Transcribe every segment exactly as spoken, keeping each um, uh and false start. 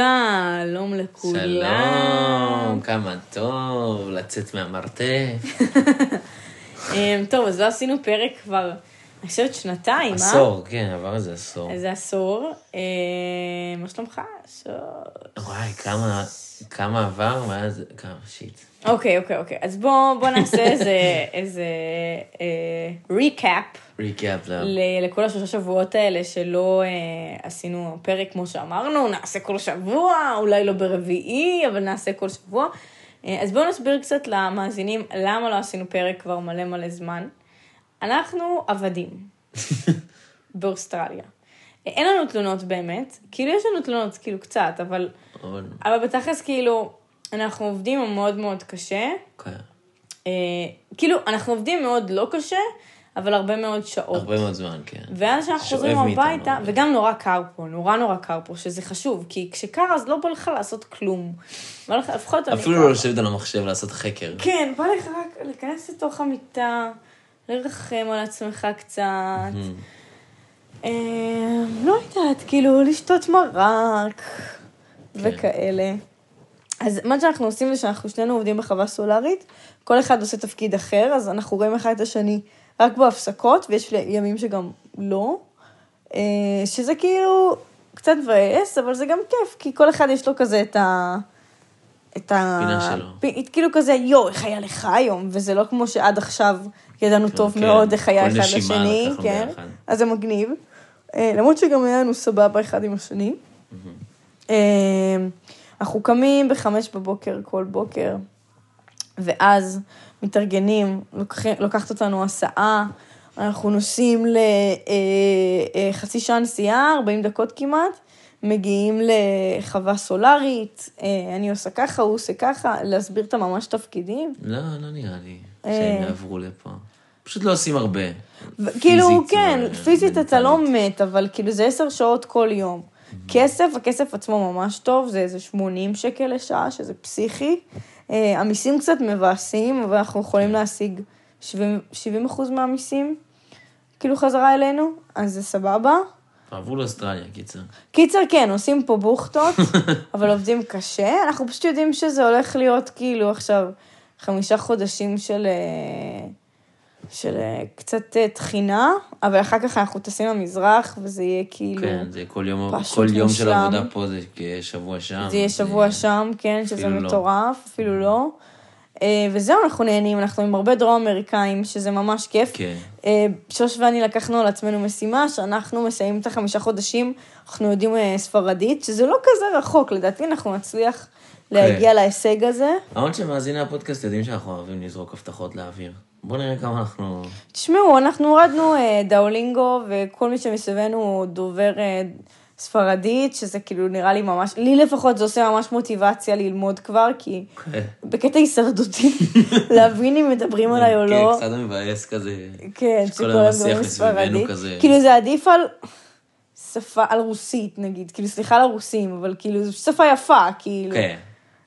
שלום לכולם. שלום, כמה טוב לצאת מהמרתף. טוב, אז לא עשינו פרק כבר, אני חושבת שנתיים, אה? עשור, כן, עבר איזה עשור. איזה עשור. מה שלומך? וואי, כמה, כמה עבר, ואז כמה שיט. אוקיי, אוקיי, אוקיי. אז בואו נעשה איזה ריקאפ. ריקאפ, לא. לכל השלושה שבועות האלה שלא עשינו פרק כמו שאמרנו, נעשה כל שבוע, אולי לא ברביעי, אבל נעשה כל שבוע. אז בואו נסביר קצת למאזינים למה לא עשינו פרק כבר מלא מלא זמן. אנחנו עבדים באוסטרליה. אין לנו תלונות באמת, כאילו יש לנו תלונות כאילו קצת, אבל אבל בתכלס כאילו אנחנו עובדים מאוד מאוד קשה. כאילו אנחנו עובדים מאוד לא קשה, אבל הרבה מאוד שעות. הרבה מאוד זמן, כן. ואז שאנחנו חוזרים הביתה, וגם נורא קר פה, נורא נורא קר פה, שזה חשוב, כי כשקר אז לא בא לך לעשות כלום. אפילו לא לשבת על המחשב לעשות חקר. כן, בא לך רק להיכנס לתוך המיטה, לרחם על עצמך קצת. לא יודעת, כאילו, לשתות מרק, וכאלה. אז מה שאנחנו עושים זה שאנחנו שנינו עובדים בחווה סולארית, כל אחד עושה תפקיד אחר, אז אנחנו רואים אחד את השני רק בהפסקות, ויש ימים שגם לא, שזה כאילו קצת מבאס, אבל זה גם כיף, כי כל אחד יש לו כזה את ה... את הפינה שלו. כאילו כזה, יו, איך היה לך היום? וזה לא כמו שעד עכשיו ידענו טוב מאוד איך היה אחד לשני, כן? אז זה מגניב. למרות שגם היינו סבבה אחד עם השני. אנחנו קמים בחמש בבוקר כל בוקר, ואז מתארגנים, לוקחת אותנו הסעה, אנחנו נוסעים לחצי שעה נסיעה, ארבעים דקות כמעט, מגיעים לחווה סולארית, אני עושה ככה, הוא עושה ככה, להסביר את הממש תפקידים. לא, לא נראה לי שהם יעברו לפה. פשוט לא עושים הרבה. כאילו, כן, פיזית אתה לא מת, אבל כאילו זה עשר שעות כל יום. כסף, הכסף עצמו ממש טוב, זה איזה שמונים שקל לשעה, שזה פסיכי. המיסים קצת מבאסים, אבל אנחנו יכולים להשיג שבעים אחוז מהמיסים, כאילו חזרה אלינו, אז זה סבבה. עבור לאוסטרליה, קיצר. קיצר, כן, עושים פה בוכתות, אבל עובדים קשה. אנחנו פשוט יודעים שזה הולך להיות כאילו עכשיו חמישה חודשים של, של קצת תחינה, אבל אחר כך אנחנו טסים למזרח, וזה יהיה כאילו... כן, זה כל יום, כל יום של עבודה פה, זה שבוע שם. זה יהיה שבוע שם, כן, שזה מטורף, אפילו לא. וזהו, אנחנו נהנים, אנחנו עם הרבה דרום אמריקאים, שזה ממש כיף. שוש ואני לקחנו על עצמנו משימה, שאנחנו מסיים את החמישה חודשים, אנחנו יודעים ספרדית, שזה לא כזה רחוק, לדעתי אנחנו נצליח להגיע להישג הזה. העוד שמאזיני הפודקאסט יודעים שאנחנו אוהבים לזרוק הבטחות לאוויר. בואו נראה כמה אנחנו... תשמעו, אנחנו הורדנו דאולינגו, וכל מי שמסביבנו דובר ספרדית, שזה כאילו נראה לי ממש, לי לפחות זה עושה ממש מוטיבציה ללמוד כבר, כי בקטע הישרדותי, להבין אם מדברים עליי או לא. כן, קצת מבאס כזה. כן, שכל המשיח לסביבנו כזה. כאילו זה עדיף על שפה, על רוסית נגיד, כאילו סליחה לרוסים, אבל כאילו זו שפה יפה, כאילו. כן.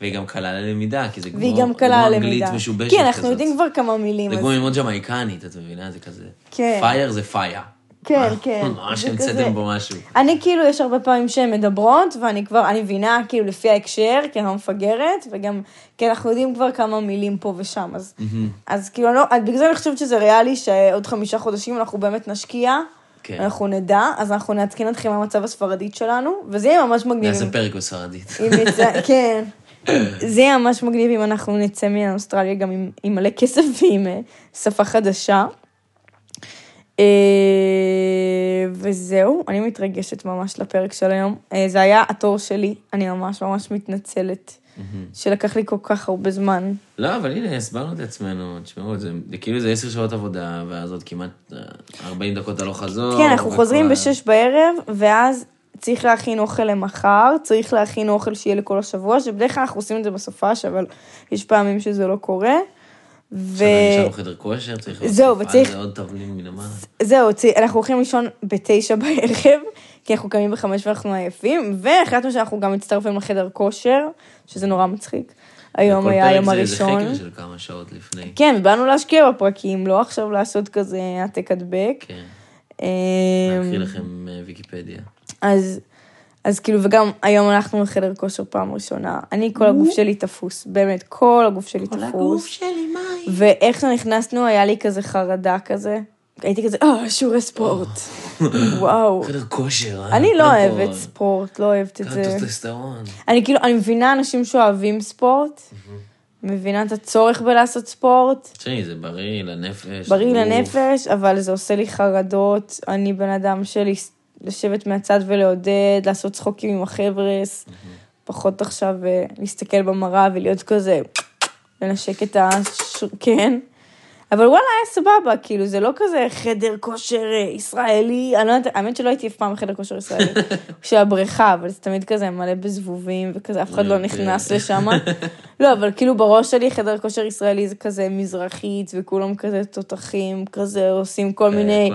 והיא גם קלה ללמידה, כי זה כמו אנגלית משובשת כזאת. כן, אנחנו יודעים כבר כמה מילים. זה כמו ללמוד ג'מייקנית, את מבינה? זה כזה. פייר זה פייר. כן, כן. ממש המצאתם בו משהו. אני כאילו, יש הרבה פעמים שהן מדברות, ואני כבר, אני מבינה כאילו לפי ההקשר, כי אני מפגרת, וגם, כן, אנחנו יודעים כבר כמה מילים פה ושם. אז כאילו, בגלל זה אני חושבת שזה ריאלי, שעוד חמישה חודשים אנחנו באמת נשקיע, אנחנו נדע, אז אנחנו נעדכן אתכם המצב הספרדית שלנו, וזה יהיה ממש מגניב. נעשה פרק בספרדית. כן. זה יהיה ממש מגניב אם אנחנו נצא מאוסטרליה גם עם, עם מלא כסף ועם שפה חדשה. וזהו, אני מתרגשת ממש לפרק של היום. זה היה התור שלי, אני ממש ממש מתנצלת, שלקח לי כל כך הרבה זמן. לא, אבל הנה, הסברנו את עצמנו, תשמעו, זה כאילו זה עשר שעות עבודה, ואז עוד כמעט ארבעים דקות הלוך חזור. כן, אנחנו חוזרים בשש בערב, ואז... צריך להכין אוכל למחר, צריך להכין אוכל שיהיה לכל השבוע, שבדרך כלל אנחנו עושים את זה בסופש, אבל יש פעמים שזה לא קורה. עכשיו נשאר חדר כושר, צריך להוסיף על עוד תבלים מלמעלה. זהו, אנחנו הולכים לישון בתשע בערב, כי אנחנו קמים בחמש ואנחנו עייפים, והחלטנו שאנחנו גם מצטרפים לחדר כושר, שזה נורא מצחיק. היום היה היום הראשון. כל פרק זה איזה חקר של כמה שעות לפני. כן, ובאנו להשקיע בפרקים, לא עכשיו לעשות כזה עתק הדבק. כן. להכין לכם ויקיפדיה. אז, אז כאילו, וגם היום אנחנו לחדר כושר פעם ראשונה, אני כל הגוף שלי תפוס, באמת, כל הגוף שלי תפוס. כל הגוף שלי, מיי. ואיך נכנסנו, היה לי כזה חרדה כזה, הייתי כזה, אה, שיעורי ספורט. וואו. חדר כושר. אני לא אוהבת ספורט, לא אוהבת את זה. קטוסטסטרון. אני כאילו, אני מבינה אנשים שאוהבים ספורט, מבינה את הצורך בלעשות ספורט. שני, זה בריא לנפש. בריא לנפש, אבל זה עושה לי חרדות, אני בן אדם שלי ספורט, לשבת מהצד ולעודד, לעשות צחוקים עם החבר'ס, פחות עכשיו להסתכל במראה ולהיות כזה, לנשק את הש... כן. אבל וואלה, היה סבבה, כאילו, זה לא כזה חדר כושר ישראלי, אני לא יודעת, האמת שלא הייתי אף פעם בחדר כושר ישראלי, שהבריכה, אבל זה תמיד כזה מלא בזבובים, וכזה, אף אחד לא נכנס לשם. לא, אבל כאילו בראש שלי, חדר כושר ישראלי זה כזה מזרחית, וכולם כזה תותחים, כזה עושים כל מיני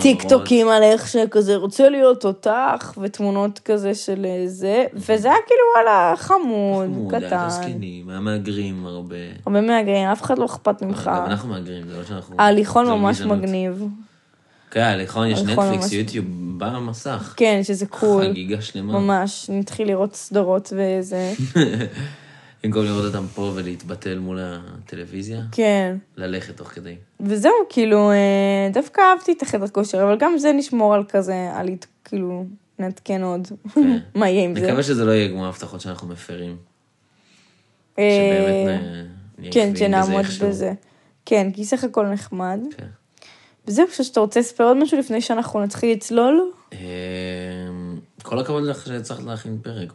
טיק-טוקים על איך שכזה רוצה להיות תותח, ותמונות כזה של זה, וזה היה כאילו וואלה חמוד, קטן. חמוד, היה זקנים, היה מהגרים הרבה. הרבה מהגרים, אף אחד לא אכפת ממך. גם אנחנו מהגרים, זה לא שאנחנו... ההליכון ממש מגניב. כן, ההליכון יש נטפליקס, יוטיוב, במסך. כן, שזה קול. חגיגה שלמה. ממש, נתחיל לראות סדרות וזה... במקום לראות אותם פה ולהתבטל מול הטלוויזיה. כן. ללכת תוך כדי. וזהו, כאילו, דווקא אהבתי את החדר כושר, אבל גם זה נשמור על כזה, על כאילו, נתקן עוד. כן. מה יהיה עם זה? נקווה שזה לא יהיה כמו ההבטחות שאנחנו מפרים. שבאמת נהיה... כן, שנעמוד בזה. כן, כי סך הכל נחמד. כן. וזהו, כשאתה רוצה לספר עוד משהו לפני שאנחנו נתחיל לצלול? כל הכבוד לך שצריך להכין פרק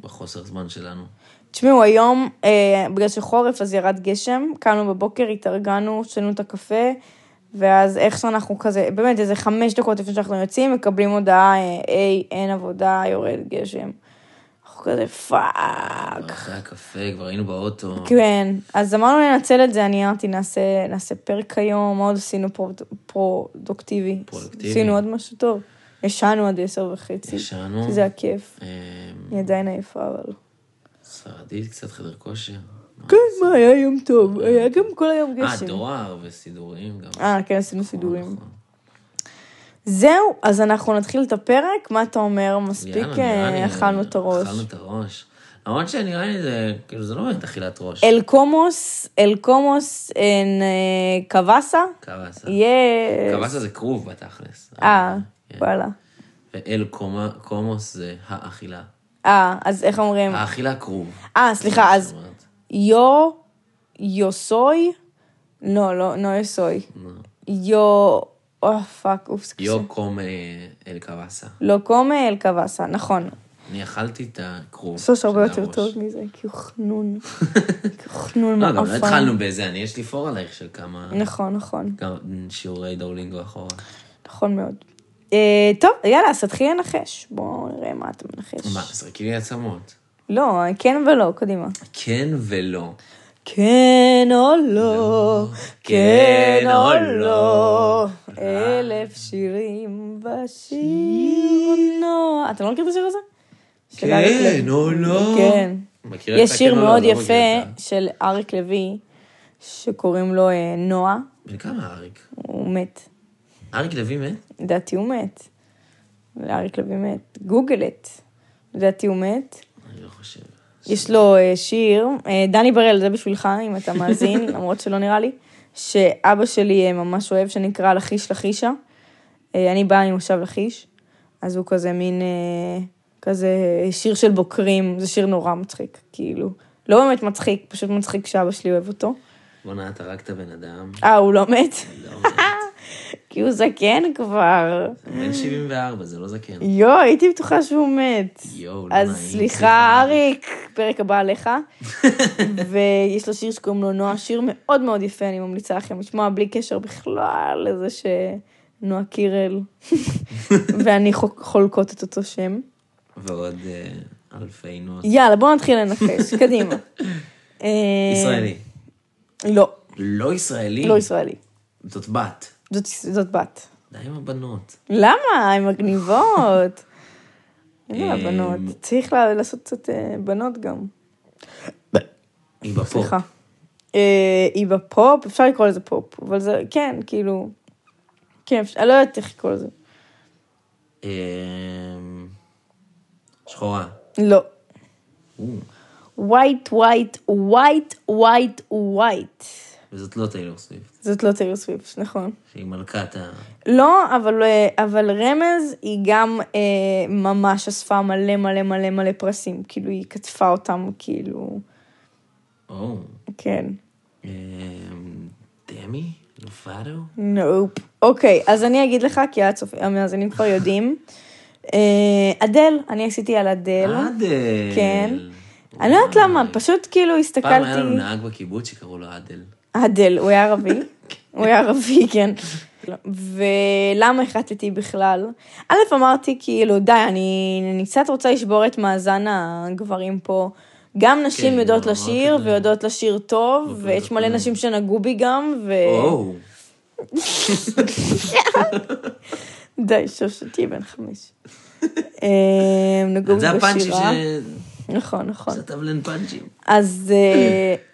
בחוסר זמן שלנו. תשמעו, היום, אה, בגלל שחורף, אז ירד גשם, קמנו בבוקר, התארגנו, שתינו את הקפה, ואז איך שאנחנו כזה, באמת, איזה חמש דקות לפני שאנחנו יוצאים, מקבלים הודעה, איי, אין עבודה, יורד גשם. אנחנו כזה, פאק. אחרי הקפה, כבר היינו באוטו. כן, אז אמרנו לנצל את זה, אני אמרתי, נעשה, נעשה פרק היום, מאוד עשינו פרודוקטיבי. פרודוקטיבי. עשינו עוד משהו טוב. ישנו עד עשר וחצי. ישנו. שזה היה כיף. אני עדיין עייפה, אבל... שרדית קצת חדר כושר. כן, מה, היה יום טוב. היה גם כל היום גשם. אה, דואר וסידורים גם. אה, כן, עשינו סידורים. זהו, אז אנחנו נתחיל את הפרק. מה אתה אומר? מספיק אכלנו את הראש. אכלנו את הראש. למרות שנראה לי זה, כאילו, זה לא באמת אכילת ראש. אל קומוס, אל קומוס, קוואסה. קוואסה. קוואסה זה כרוב בתכלס. אה, וואלה. ואל קומוס זה האכילה. אה, אז איך אומרים? האכילה קרוב. אה, סליחה, אז יו, יוסוי, לא, לא, לא יוסוי. יו, אה, פאק, אופס. יו קומה אל קוואסה. לא קומה אל קוואסה, נכון. אני אכלתי את הקרוב. סוש הרבה יותר טוב מזה, כי הוא חנון. חנון מאפן. לא, גם לא התחלנו בזה, אני יש לי פור עלייך של כמה... נכון, נכון. גם שיעורי דאולינגו אחורה. נכון מאוד. טוב, יאללה, אז תתחיל לנחש. בואו נראה מה אתה מנחש. מה, זרקי לי עצמות. לא, כן ולא, קדימה. כן ולא. כן או לא, כן או לא, אלף שירים בשיר. אתם לא מכירים את השיר הזה? כן או לא. יש שיר מאוד יפה של אריק לוי, שקוראים לו נועה. בן כמה אריק? הוא מת. אריק לוי מת? לדעתי הוא מת. אריק לוי מת. גוגלת. לדעתי הוא מת. אני לא חושב. יש לו שיר, דני ברל, זה בשבילך, אם אתה מאזין, למרות שלא נראה לי, שאבא שלי ממש אוהב, שנקרא לחיש לחישה. אני באה, אני מושב לחיש. אז הוא כזה מין, כזה שיר של בוקרים, זה שיר נורא מצחיק, כאילו. לא באמת מצחיק, פשוט מצחיק שאבא שלי אוהב אותו. בונה, אתה רק את הבן אדם. אה, הוא לא מת? לא מת. כי הוא זקן כבר. בן שבעים וארבע, זה לא זקן. יו, הייתי בטוחה שהוא מת. יו, אז סליחה, אריק, פרק הבא עליך. ויש לו שיר שקוראים לו נועה, שיר מאוד מאוד יפה, אני ממליצה לכם לשמוע, בלי קשר בכלל לזה שנועה קירל. ואני חולקות את אותו שם. ועוד אלפי נועות. יאללה, בואו נתחיל לנחש, קדימה. ישראלי. לא. לא ישראלי? לא ישראלי. זאת בת. זאת, זאת בת. די עם הבנות. למה? עם הגניבות. לא, הבנות. צריך לעשות קצת בנות גם. היא בפופ. סליחה. היא בפופ, אפשר לקרוא לזה פופ, אבל זה, כן, כאילו, כן, אני לא יודעת איך לקרוא לזה. שחורה. לא. ווייט, ווייט, ווייט, ווייט, ווייט. וזאת לא טיילור סוויפט. זאת לא טיילור סוויפט, נכון. שהיא מלכת ה... לא, אבל, אבל רמז היא גם אה, ממש אספה מלא מלא מלא מלא פרסים, כאילו היא כתפה אותם, כאילו... או. כן. אה, דמי? לופאדו? נופ. אוקיי, אז אני אגיד לך, כי המאזינים כבר יודעים. אה, אדל, אני עשיתי על אדל. אדל. כן. אני לא יודעת למה, פשוט כאילו הסתכלתי... פעם היה לנו נהג בקיבוץ שקראו לו עאדל. עאדל, הוא היה ערבי? הוא היה ערבי, כן. ולמה החלטתי בכלל? א', אמרתי כאילו, די, אני קצת רוצה לשבור את מאזן הגברים פה. גם נשים יודעות לשיר, ויודעות לשיר טוב, ויש מלא נשים שנגעו בי גם, ו... די, שושתי בן חמש. נגעו בי בשירה. זה הפאנצ'י ש... נכון, נכון. סטבלן פאנצ'ים. אז,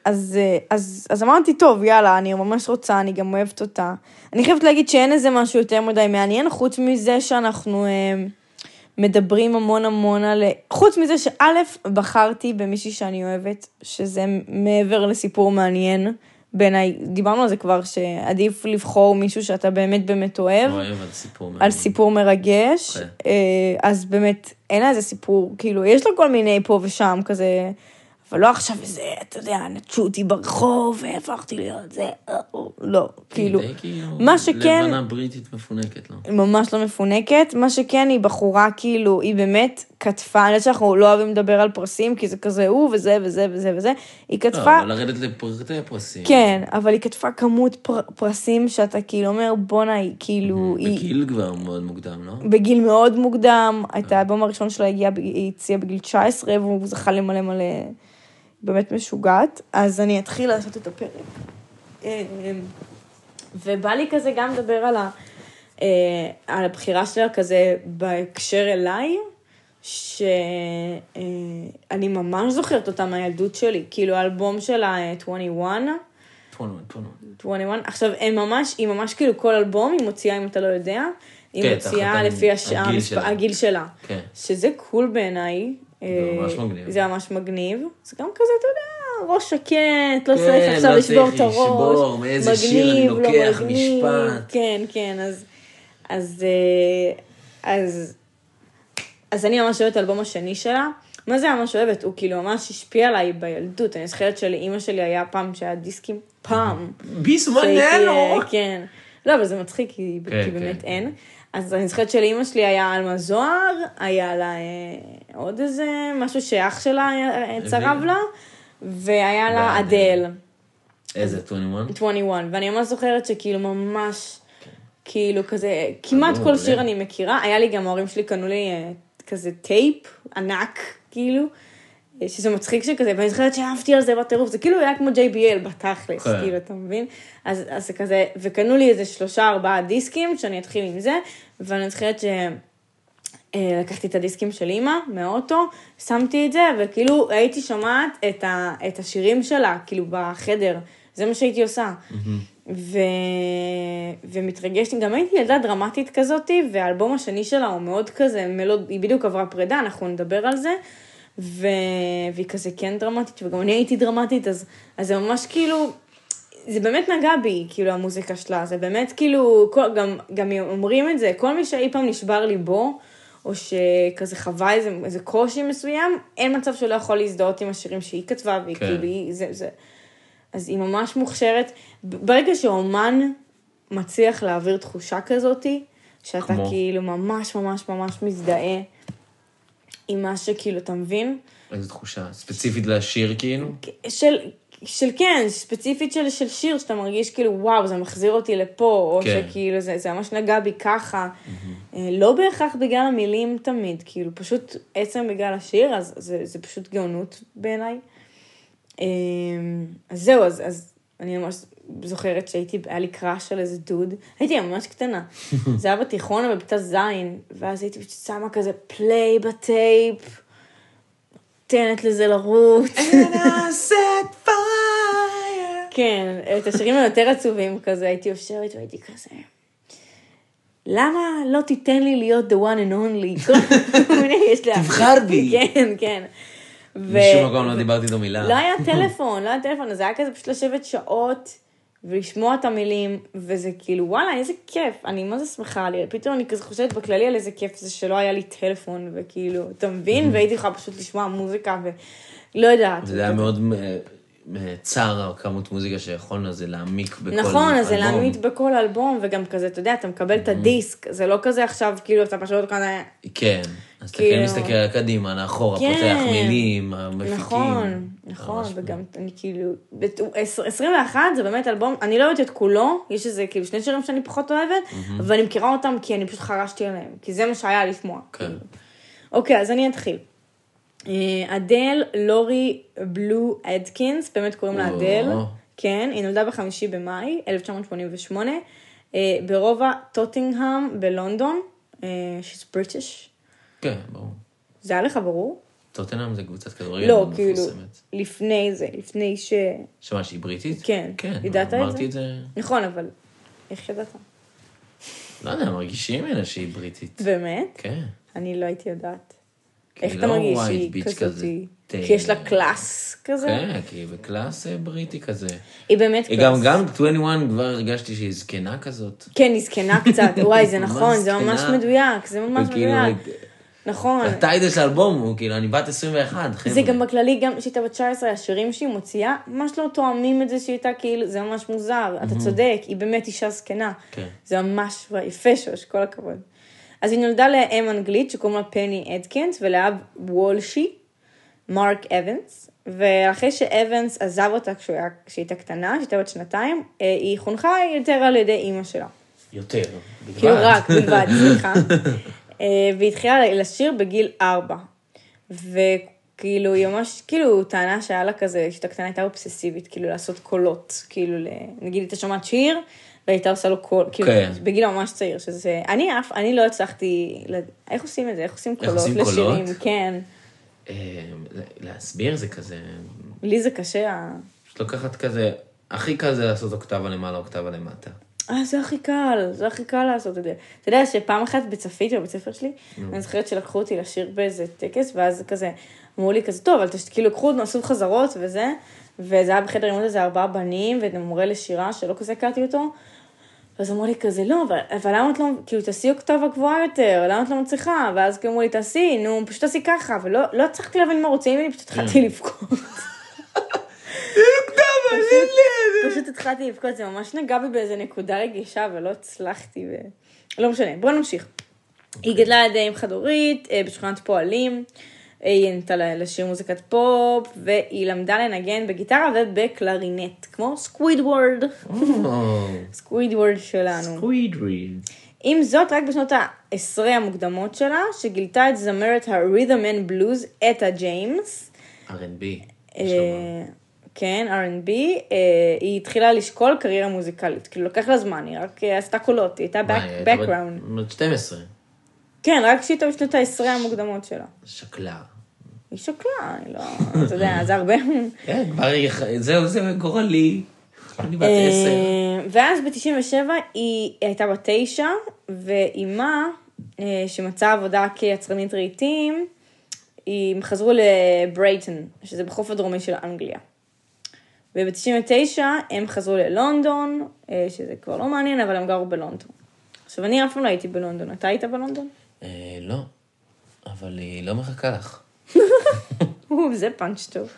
אז, אז, אז אמרתי, טוב, יאללה, אני ממש רוצה, אני גם אוהבת אותה. אני חייבת להגיד שאין איזה משהו יותר מדי מעניין, חוץ מזה שאנחנו מדברים המון המון על... חוץ מזה שאלף, בחרתי במישהי שאני אוהבת, שזה מעבר לסיפור מעניין. בעיניי, דיברנו על זה כבר, שעדיף לבחור מישהו שאתה באמת באמת אוהב. אוהב על סיפור מרגש. על סיפור מרגש. אז באמת, אין איזה סיפור, כאילו, יש לו כל מיני פה ושם כזה, אבל לא עכשיו איזה, אתה יודע, נטשו אותי ברחוב, והפכתי להיות זה, לא, כאילו. מה שכן... לבנה בריטית מפונקת, לא? ממש לא מפונקת. מה שכן, היא בחורה, כאילו, היא באמת כתפה, אני יודעת שאנחנו לא אוהבים לדבר על פרסים, כי זה כזה, הוא וזה וזה וזה וזה. היא כתפה... לא, אבל לרדת לפרטי הפרסים. כן, אבל היא כתפה כמות פרסים, שאתה כאילו אומר, בונה, היא כאילו... בגיל כבר מאוד מוקדם, לא? בגיל מאוד מוקדם. הייתה האלבום הראשון שלה, היא הציעה בגיל תשע עשרה, והוא זכה למלא מלא... באמת משוגעת, אז אני אתחיל לעשות את הפרק. ובא לי כזה גם לדבר על, ה, על הבחירה שלה כזה בהקשר אליי, שאני ממש זוכרת אותה מהילדות שלי, כאילו האלבום שלה עשרים ואחת. עשרים ואחת. עשרים ואחת. עכשיו, הם ממש, היא ממש כאילו כל אלבום היא מוציאה, אם אתה לא יודע, היא מוציאה לפי השעה, הגיל שלה. שזה קול בעיניי, זה ממש מגניב. זה גם כזה, אתה יודע, ראש שקט, לא צריך עכשיו לשבור את הראש, מאיזה שיר אני לוקח, משפט. כן, כן, אז אז אני ממש אוהבת את האלבום השני שלה. מה זה ממש אוהבת? הוא כאילו ממש השפיע עליי בילדות. אני זוכרת שלאמא שלי היה פעם שהיה דיסקים, פעם. ביסמנלו! כן. לא, אבל זה מצחיק, כי באמת אין. אז אני זוכרת שלאמא שלי היה אלמה זוהר, היה לה עוד איזה משהו שאח שלה צרב לה, והיה לה אדל. איזה, עשרים ואחת? עשרים ואחת, ואני ממש זוכרת שכאילו ממש, כאילו כזה, כמעט כל שיר אני מכירה, היה לי גם, ההורים שלי קנו לי כזה טייפ ענק, כאילו, שזה מצחיק שכזה, ואני זוכרת שאהבתי על זה בטירוף, זה כאילו היה כמו ג'יי בי אל בתכלס, כאילו, אתה מבין? אז זה כזה, וקנו לי איזה שלושה, ארבעה דיסקים, שאני אתחיל עם זה, ואני זוכרת שלקחתי את הדיסקים של אמא, מהאוטו, שמתי את זה, וכאילו הייתי שומעת את השירים שלה, כאילו בחדר, זה מה שהייתי עושה. ומתרגשתי, גם הייתי ילדה דרמטית כזאת, והאלבום השני שלה הוא מאוד כזה, היא בדיוק עברה פרידה, אנחנו נדבר על זה, והיא כזה כן דרמטית, וגם אני הייתי דרמטית, אז זה ממש כאילו, זה באמת נגע בי, כאילו המוזיקה שלה, זה באמת כאילו, גם אומרים את זה, כל מי שאי פעם נשבר ליבו, או שכזה חווה איזה קושי מסוים, אין מצב שלא יכול להזדהות עם השירים שהיא כתבה, והיא כאילו, אז היא ממש מוכשרת, ברגע שאומן מצליח להעביר תחושה כזאת, שאתה כאילו ממש ממש ממש מזדהה, עם מה שכאילו, אתה מבין? איזו תחושה, ספציפית לשיר כאילו? של, של כן, ספציפית של, של שיר, שאתה מרגיש כאילו, וואו, זה מחזיר אותי לפה, כן. או שכאילו, זה, זה ממש נגע בי ככה, mm-hmm. לא בהכרח בגלל המילים תמיד, כאילו, פשוט עצם בגלל השיר, אז זה, זה פשוט גאונות בעיניי. אז זהו, אז, אז אני ממש זוכרת שהייתי, היה לי קראש של איזה דוד, הייתי ממש קטנה, זה היה בתיכון, אבל בבית הזין, ואז הייתי שמה כזה פליי בטייפ, נותנת לזה לרוץ. And I set fire. כן, את השירים היותר עצובים כזה, הייתי יושבת והייתי כזה, למה לא תיתן לי להיות the one and only? תבחר בי. כן, כן. משום מקום לא דיברתי איתו מילה. לא היה טלפון, לא היה טלפון, אז היה כזה פשוט לשבת שעות ולשמוע את המילים, וזה כאילו, וואלה, איזה כיף, אני מה זה שמחה לי, פתאום אני כזה חושבת בכללי על איזה כיף, זה שלא היה לי טלפון, וכאילו, אתה מבין? והייתי יכולה פשוט לשמוע מוזיקה, ולא יודעת. זה היה מאוד צער, כמות מוזיקה שיכולנו, זה להעמיק בכל אלבום. נכון, זה להעמיק בכל אלבום, וגם כזה, אתה יודע, אתה מקבל את הדיסק, זה לא כזה עכשיו, כאילו, אתה פשוט כאן... כן, אז אתה כן מסתכל על הקדימה, לאחורה, פותח מילים, המפיקים. נכון, נכון, וגם אני כאילו... עשרים ואחת זה באמת אלבום, אני לא יודעת את כולו, יש איזה כאילו שני שירים שאני פחות אוהבת, אבל אני מכירה אותם כי אני פשוט חרשתי עליהם, כי זה מה שהיה לשמוע. כן. אוקיי, אז אני אתחיל. אדל לורי בלו אדקינס, באמת קוראים לה אדל, כן, היא נולדה בחמישי במאי, אלף תשע מאות שמונים ושמונה, ברובע טוטינגהם בלונדון, she's British. כן, ברור. זה היה לך ברור? טוטינגהם זה קבוצת כדורגל. לא, כאילו, לפני זה, לפני ש... שמה שהיא בריטית? כן, ידעת את זה? אמרתי את זה. נכון, אבל איך ידעת? לא יודע, מרגישים אלה שהיא בריטית. באמת? כן. אני לא הייתי יודעת. איך אתה מרגיש שהיא כזאתי? כי יש לה קלאס כזה? כן, כי היא בקלאס בריטי כזה. היא באמת קלאס. גם עשרים ואחת כבר הרגשתי שהיא זקנה כזאת. כן, היא זקנה קצת. וואי, זה נכון, זה ממש מדויק. זה ממש מדויק. נכון. הטייטל של האלבום הוא כאילו, אני בת עשרים ואחת. זה גם בכללי, גם שהייתה בת תשע עשרה, השירים שהיא מוציאה, ממש לא תואמים את זה שהייתה כאילו, זה ממש מוזר. אתה צודק, היא באמת אישה זקנה. זה ממש יפה שוש, כל הכבוד. אז היא נולדה לאם אנגלית שקוראים לה פני אדקינס, ולאב וולשי, מרק אבנס, ואחרי שאבנס עזב אותה כשהיא הייתה קטנה, כשהייתה בת שנתיים, היא חונכה יותר על ידי אימא שלה. יותר, בלבד. כאילו רק, בלבד, סליחה. והיא התחילה לשיר בגיל ארבע. וכאילו, היא ממש, כאילו, טענה שהיה לה כזה, כשהייתה קטנה הייתה אובססיבית, כאילו, לעשות קולות, כאילו, נגיד, הייתה שומעת שיר, והייתה עושה לו קול, כאילו, בגיל ממש צעיר, שזה, אני אף, אני לא הצלחתי, איך עושים את זה, איך עושים קולות לשירים, כן. להסביר זה כזה. לי זה קשה. פשוט לוקחת כזה, הכי קל זה לעשות אוקטבה למעלה, אוקטבה למטה. אה, זה הכי קל, זה הכי קל לעשות את זה. אתה יודע שפעם אחת בצפית, בבית ספר שלי, אני זוכרת שלקחו אותי לשיר באיזה טקס, ואז כזה, אמרו לי כזה, טוב, אבל כאילו, לקחו עוד נעשו חזרות וזה, וזה היה בחדר לימוד הזה ארבעה בנים, ומורה לשירה שלא כזה קראתי אותו, ואז אמרו לי כזה, לא, אבל למה את לא, כאילו, תעשי אוקטבה גבוהה יותר, למה את לא מצליחה? ואז כאילו אמרו לי, תעשי, נו, פשוט תעשי ככה, ולא צריכתי להבין מה רוצים, ואני פשוט התחלתי לבכות. אוקטבה, אין לי! פשוט התחלתי לבכות, זה ממש נגע בי באיזו נקודה רגישה, ולא הצלחתי, ולא משנה. בואו נמשיך. היא גדלה עד עם חד-הורית, בשכונת פועלים, היא נתה לשיר מוזיקת פופ, והיא למדה לנגן בגיטרה ובקלרינט, כמו סקווידוורד. סקווידוורד שלנו. סקווידוורד. עם זאת, רק בשנות ה-עשרים המוקדמות שלה, שגילתה את זמרת הרית'ם אנד בלוז, אטה ג'יימס. אר אנד בי. כן, אר אנד בי. היא התחילה לשקול קריירה מוזיקלית, כאילו לקח לה זמן, היא רק עשתה קולות, היא הייתה background. שתים עשרה. כן, רק שהיא הייתה בשנות ה-עשרים המוקדמות שלה. שקלה. היא שקלה, היא לא, אתה יודע, זה הרבה... כן, כבר זהו, זה גורלי, אני בת עשר. ואז ב-תשעים ושבע היא הייתה בת תשע, ואימה, שמצאה עבודה כיצרנית רהיטים, הם חזרו לברייטון, שזה בחוף הדרומי של אנגליה. וב-תשעים ותשע הם חזרו ללונדון, שזה כבר לא מעניין, אבל הם גרו בלונדון. עכשיו, אני אף פעם לא הייתי בלונדון, אתה היית בלונדון? לא, אבל היא לא מחכה לך. זה פאנץ' טוב.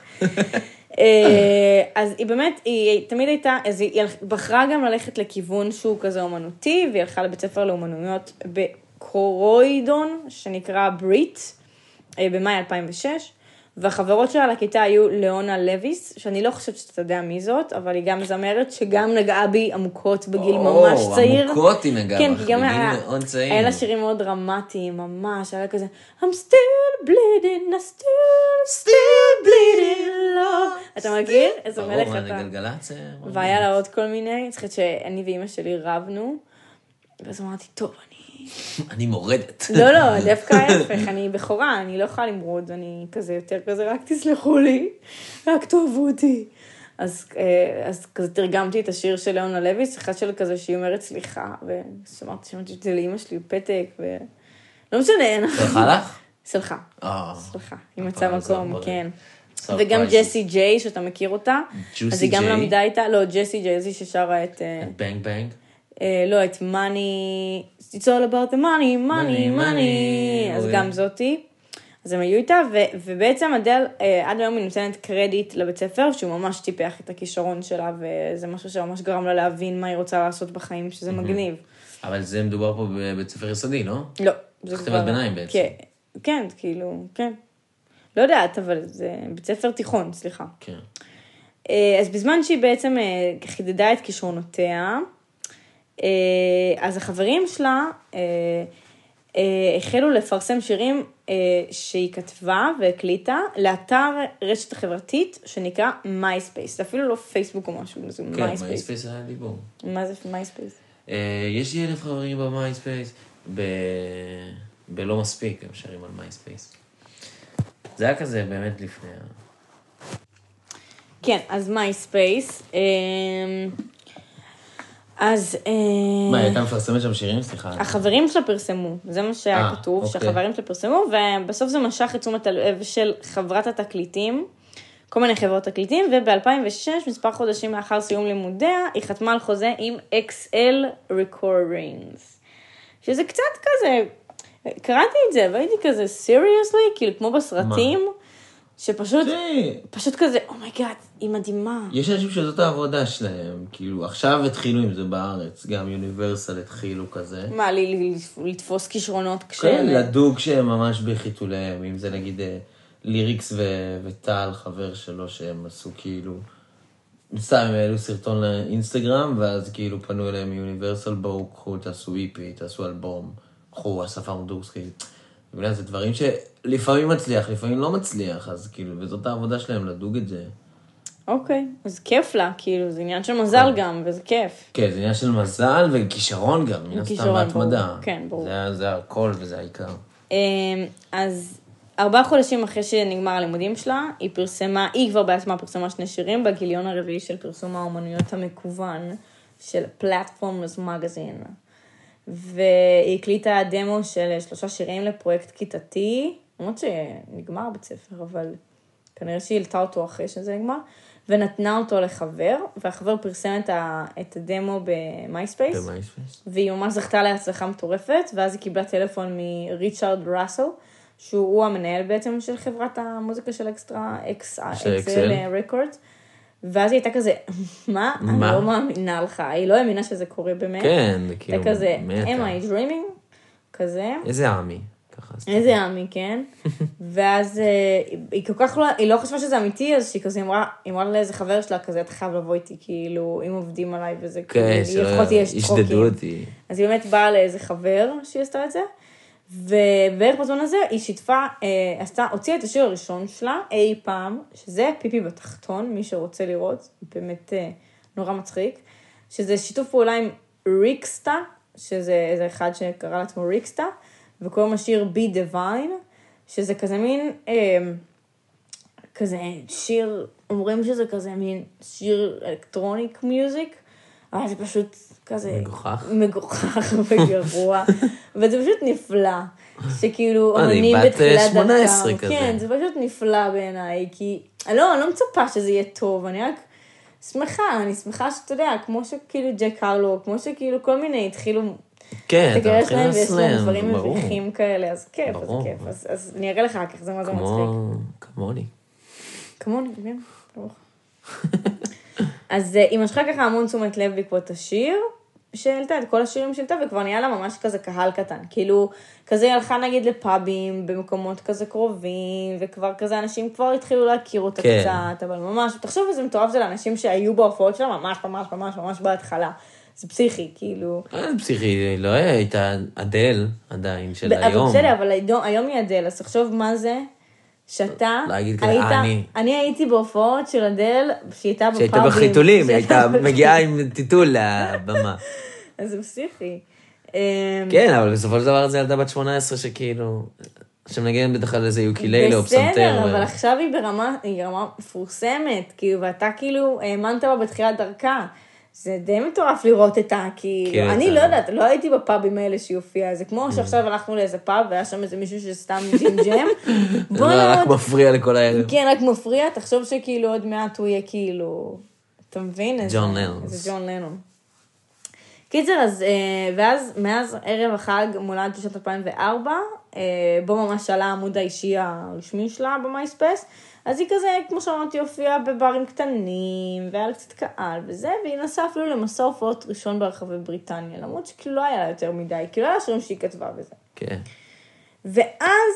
אז היא באמת, היא תמיד הייתה, אז היא בחרה גם ללכת לכיוון שהוא כזה אומנותי, והיא הלכה לבית ספר לאומנויות בקורוידון, שנקרא בריט, במאי אלפיים ושש, והחברות שלה לכיתה היו לאונה לויס, שאני לא חושבת שאתה יודע מי זאת, אבל היא גם זמרת שגם נגעה בי עמוקות בגיל ממש צעיר. עמוקות היא נגעה בך, בגיל מאוד צעיר. היה לה שירים מאוד דרמטיים, ממש, היה כזה, I'm still bleeding, I'm still, still bleeding, love. אתה מכיר? איזה מלך אתה. ברור, אני גלגלת. והיה לה עוד כל מיני, צריכת שאני ואימא שלי רבנו, ואז אמרתי, טוב, אני... אני מורדת. לא, לא, דווקא ההפך, אני בחורה, אני לא יכולה למרוד, אני כזה יותר כזה, רק תסלחו לי, רק תאהבו אותי. אז, אז כזה תרגמתי את השיר של ליאונה לויס, אחד של כזה שהיא אומרת סליחה, ושמרתי שמרתי את זה לאמא שלי פתק, ולא משנה. סלחה לך? סלחה, סלחה, היא מצאה מקום, כן. וגם ג'סי ג'יי, שאתה מכיר אותה, אז היא גם למדה איתה, לא, ג'סי ג'יי, זו ששרה את... את בנג בנג? לא, את מאני, it's all about the money, money, money, אז גם זאתי. אז הם היו איתה, ובעצם אדל, עד היום היא נותנת קרדיט לבית ספר, שהוא ממש טיפח את הכישרון שלה, וזה משהו שממש גרם לה להבין מה היא רוצה לעשות בחיים, שזה מגניב. אבל זה מדובר פה בבית ספר יסודי, לא? לא. כתבת ביניים בעצם. כן, כאילו, כן. לא יודעת, אבל זה בית ספר תיכון, סליחה. כן. אז בזמן שהיא בעצם חידדה את כישרונותיה, אז החברים שלה... החלו לפרסם שירים שהיא כתבה והקליטה לאתר רשת החברתית שנקרא MySpace. זה אפילו לא פייסבוק או משהו, זה MySpace. כן, MySpace היה דיבור. מה זה MySpace? יש לי אלף חברים ב-MySpace, בלא מספיק, הם שרים על MySpace. זה היה כזה באמת לפני... כן, אז MySpace... אז... מה, הייתה מפרסמת שם שירים? סליחה. החברים שלה פרסמו, זה מה שהיה כתוב, שהחברים שלה פרסמו, ובסוף זה משך את תשומת הלב של חברת התקליטים, כל מיני חברות תקליטים, וב-אלפיים ושש, מספר חודשים לאחר סיום לימודיה, היא חתמה על חוזה עם אקס אל Recordings, שזה קצת כזה, קראתי את זה, והייתי כזה, seriously, כאילו כמו בסרטים, שפשוט, פשוט כזה, אומייגאד, היא מדהימה. יש אנשים שזאת העבודה שלהם, כאילו, עכשיו התחילו עם זה בארץ, גם יוניברסל התחילו כזה. מה, לתפוס כישרונות כשהם... כן, לדוג שהם ממש בחיתוליהם, אם זה נגיד ליריקס וטל, חבר שלו, שהם עשו כאילו, סתם, העלו סרטון לאינסטגרם, ואז כאילו פנו אליהם מיוניברסל, בואו, קחו, תעשו איפי, תעשו אלבום, קחו, השפה מודורסקית. זה דברים שלפעמים מצליח, לפעמים לא מצליח, אז כאילו, וזאת העבודה שלהם, לדוג את זה. אוקיי, אז כיף לה, כאילו, זה עניין של מזל גם, וזה כיף. כן, זה עניין של מזל וכישרון גם, מן הסתם והתמדה. כן, ברור. זה הכל וזה העיקר. אז ארבעה חודשים אחרי שנגמר הלימודים שלה, היא פרסמה, היא כבר בעצמה פרסמה שני שירים, בגיליון הרביעי של פרסום האומנויות המקוון, של Platforms Magazine. והיא הקליטה דמו של שלושה שירים לפרויקט כיתתי, למרות שנגמר בית ספר, אבל כנראה שהיא העלתה אותו אחרי שזה נגמר, ונתנה אותו לחבר, והחבר פרסם את, ה, את הדמו במייספייס, והיא ממש זכתה להצלחה מטורפת, ואז היא קיבלה טלפון מריצ'רד ראסל, שהוא המנהל בעצם של חברת המוזיקה של אקסטרה, אקס אל Records, ואז היא הייתה כזה, מה? אני לא מאמינה לך, היא לא האמינה שזה קורה באמת. כן, כאילו, הייתה כזה, am I dreaming? כזה. איזה עמי. איזה עמי, כן. ואז היא כל כך לא, היא לא חשבה שזה אמיתי, אז שהיא כזה אמרה לאיזה חבר שלה כזה, את חייב לבוא איתי, כאילו, אם עובדים עליי וזה, כאילו, לפחות יש צחוקים. אז היא באמת באה לאיזה חבר שהיא עשתה את זה, ובערך בזמן הזה היא שיתפה, עשתה, הוציאה את השיר הראשון שלה אי פעם, שזה פיפי בתחתון, מי שרוצה לראות, באמת נורא מצחיק, שזה שיתוף פעולה עם ריקסטה, שזה איזה אחד שקרא לעצמו ריקסטה, וקוראים השיר בי דיוויין, שזה כזה מין, כזה שיר, אומרים שזה כזה מין שיר אלקטרוניק מיוזיק, אבל זה פשוט... כזה מגוחך, מגוחך וגרוע, וזה פשוט נפלא, שכאילו אמנים בתחילת דרכם, כן, זה פשוט נפלא בעיניי, כי אני לא מצפה שזה יהיה טוב, אני רק שמחה, אני שמחה שאתה יודע, כמו שכאילו ג'ק הרלו, כמו שכאילו כל מיני התחילו, כן, אתה מתחיל לסלם, דברים מביכים כאלה, אז כיף, אז כיף, אז אני אראה לך אחר כך, זה מה זה מצחיק. כמוני. כמוני, כן, ברוך. אז היא משכה ככה המון תשומת לב בעקבות השיר שהעלתה, את כל השירים שהעלתה, וכבר נהיה לה ממש כזה קהל קטן, כאילו, כזה היא הלכה נגיד לפאבים, במקומות כזה קרובים, וכבר כזה אנשים כבר התחילו להכיר אותה קצת, אבל ממש, תחשוב איזה מטורף זה לאנשים שהיו בהופעות שלה, ממש, ממש, ממש, ממש בהתחלה, זה פסיכי, כאילו. זה פסיכי, לא הייתה אדל עדיין של היום. אבל היום היא אדל, אז תחשוב מה זה... שאתה, אני הייתי בהופעות של אדל, שהייתה בפאבים. שהייתה בחיתולים, הייתה מגיעה עם טיטול לבמה. אז זה פסיכי. כן, אבל בסופו של דבר זה ילדה בת שמונה עשרה שכאילו, שמנגן בטח על איזה יוקילילה או פסנתר. בסדר, אבל עכשיו היא ברמה, היא רמה מפורסמת, כאילו, ואתה כאילו האמנת בה בתחילת דרכה. זה די מטורף לראות את ה, כאילו, אני לא יודעת, לא הייתי בפאבים האלה שיופיע, זה כמו שעכשיו הלכנו לאיזה פאב, והיה שם איזה מישהו שסתם ג'ים-ג'ם. לא, רק מפריע לכל הערב. כן, רק מפריע, תחשוב שכאילו עוד מעט הוא יהיה כאילו, אתה מבין? ג'ון לנון. זה ג'ון לנון. קיצר, אז, ואז, מאז ערב החג מולד בשנת אלפיים וארבע, בו ממש עלה העמוד האישי הרשמי שלה במייספייס, אז היא כזה, כמו שאמרתי, הופיעה בברים קטנים, והיה לה קצת קהל וזה, והיא נסעה אפילו למסע הופעות ראשון ברחבי בריטניה, למרות שכאילו לא היה לה יותר מדי, כאילו לא היה שירים שהיא כתבה וזה. כן. ואז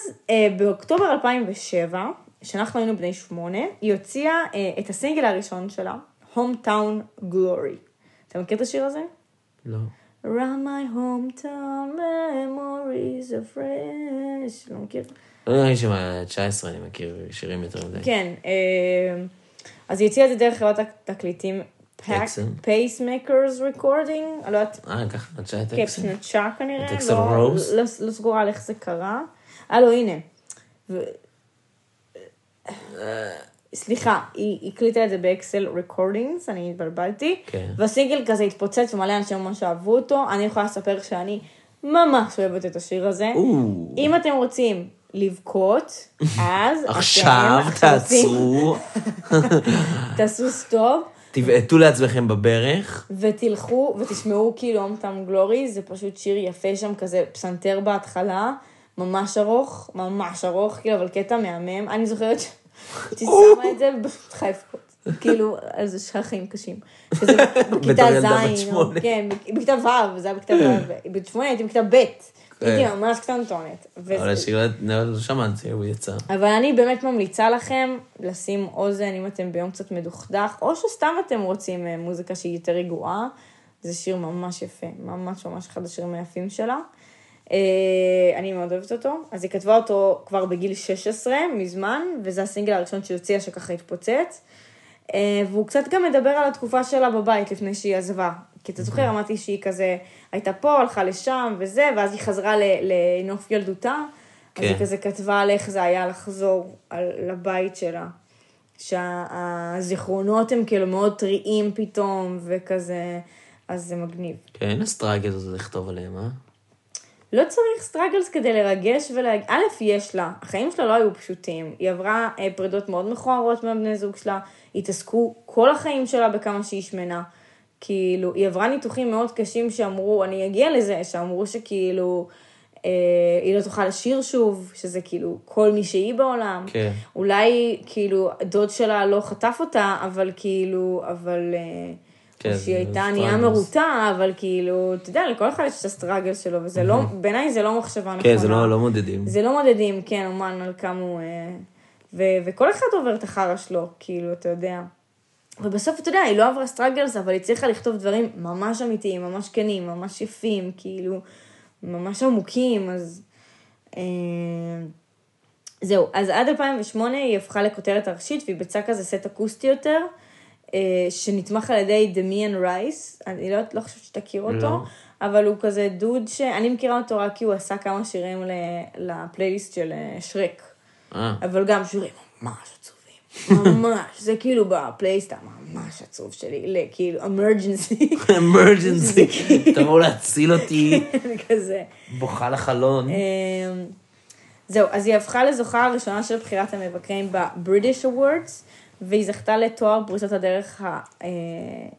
באוקטובר אלפיים ושבע, שאנחנו היינו בני שמונה, היא הוציאה את הסינגל הראשון שלה, Hometown Glory. אתה מכיר את השיר הזה? לא. Around my hometown memories are fresh. לא מכיר? לא נראה לי שמה-תשע עשרה אני מכיר שירים יותר מדי. כן. אז היא הציעה את זה דרך חברת התקליטים פייסמקרס ריקורדינג. אני לא יודעת. אה, ככה, נצ'ה את טקסל. כן, נצ'ה כנראה. טקסל רוז. לא סגורה על איך זה קרה. אה, לא, הנה. סליחה, היא הקליטה את זה ב-אקס אל Recordings, אני התבלבלתי, והסינגל כזה התפוצץ ומלא אנשים ממש אהבו אותו, אני יכולה לספר שאני ממש אוהבת את השיר הזה. אם אתם רוצים לבכות, אז עכשיו תעצרו, תעשו סטופ, תבעטו לעצמכם בברך, ותלכו ותשמעו כאילו Hometown Glory, זה פשוט שיר יפה שם כזה פסנתר בהתחלה, ממש ארוך, ממש ארוך, כאילו אבל קטע מהמם, אני זוכרת ש... תשמה את זה ופשוט חייפות, כאילו, אז זה חיים קשים, כזה בכיתה זין, כן, בכיתה ו', זה היה בכיתה ו', בתשמונה הייתי בכיתה ב', הייתי ממש קטנטונת. אבל השאלה, לא שמעתי, הוא יצא. אבל אני באמת ממליצה לכם לשים אוזן, אם אתם ביום קצת מדוכדך, או שסתם אתם רוצים מוזיקה שהיא יותר רגועה, זה שיר ממש יפה, ממש ממש אחד השירים היפים שלה. אני מאוד אוהבת אותו, אז היא כתבה אותו כבר בגיל שש עשרה, מזמן, וזה הסינגל הראשון שיוציאה שככה התפוצץ, והוא קצת גם מדבר על התקופה שלה בבית לפני שהיא עזבה, כי אתה זוכר, אמרתי שהיא כזה הייתה פה, הלכה לשם וזה, ואז היא חזרה לנוף ילדותה, אז היא כזה כתבה על איך זה היה לחזור לבית שלה, שהזיכרונות הם כאילו מאוד טריים פתאום, וכזה, אז זה מגניב. כן, הסטרגל הזה לכתוב עליהם, אה? לא צריך סטרגלס כדי לרגש ולהג... א', יש לה, החיים שלה לא היו פשוטים, היא עברה פרידות מאוד מכוערות מהבני זוג שלה, התעסקו כל החיים שלה בכמה שהיא שמנה, כאילו, היא עברה ניתוחים מאוד קשים שאמרו, אני אגיע לזה, שאמרו שכאילו, אה, היא לא תוכל לשיר שוב, שזה כאילו כל מי שהיא בעולם, כן. אולי כאילו, דוד שלה לא חטף אותה, אבל כאילו, אבל... אה, או שהיא הייתה ענייה מרוטה, אבל כאילו, אתה יודע, לכל אחד יש את הסטרגל שלו, וזה לא, בעיניי זה לא מחשבה נכונה. כן, זה לא מודדים. זה לא מודדים, כן, אומן על כמה הוא... וכל אחד עובר את החרא שלו, כאילו, אתה יודע. ובסוף, אתה יודע, היא לא עברה סטרגלס, אבל היא צריכה לכתוב דברים ממש אמיתיים, ממש כנים, ממש יפים, כאילו, ממש עמוקים, אז... זהו, אז עד אלפיים ושמונה היא הפכה לכותרת הראשית, והיא ביצעה כזה סט אקוסטי יותר, שנתמך על ידי דמיאן רייס, אני לא, לא חושבת שתכיר אותו, אבל הוא כזה דוד שאני מכירה אותו רק כי הוא עשה כמה שירים לפלייליסט של שרק, אבל גם שירים ממש עצובים, ממש, זה כאילו בפלייליסט ממש עצוב שלי, כאילו אמרג'נסי, אמרג'נסי, תבואו להציל אותי, כזה, בוכה לחלון. זהו, אז היא הפכה לזוכה הראשונה של בחירת המבקרים בבריטיש אוורדס, והיא זכתה לתואר פריצת הדרך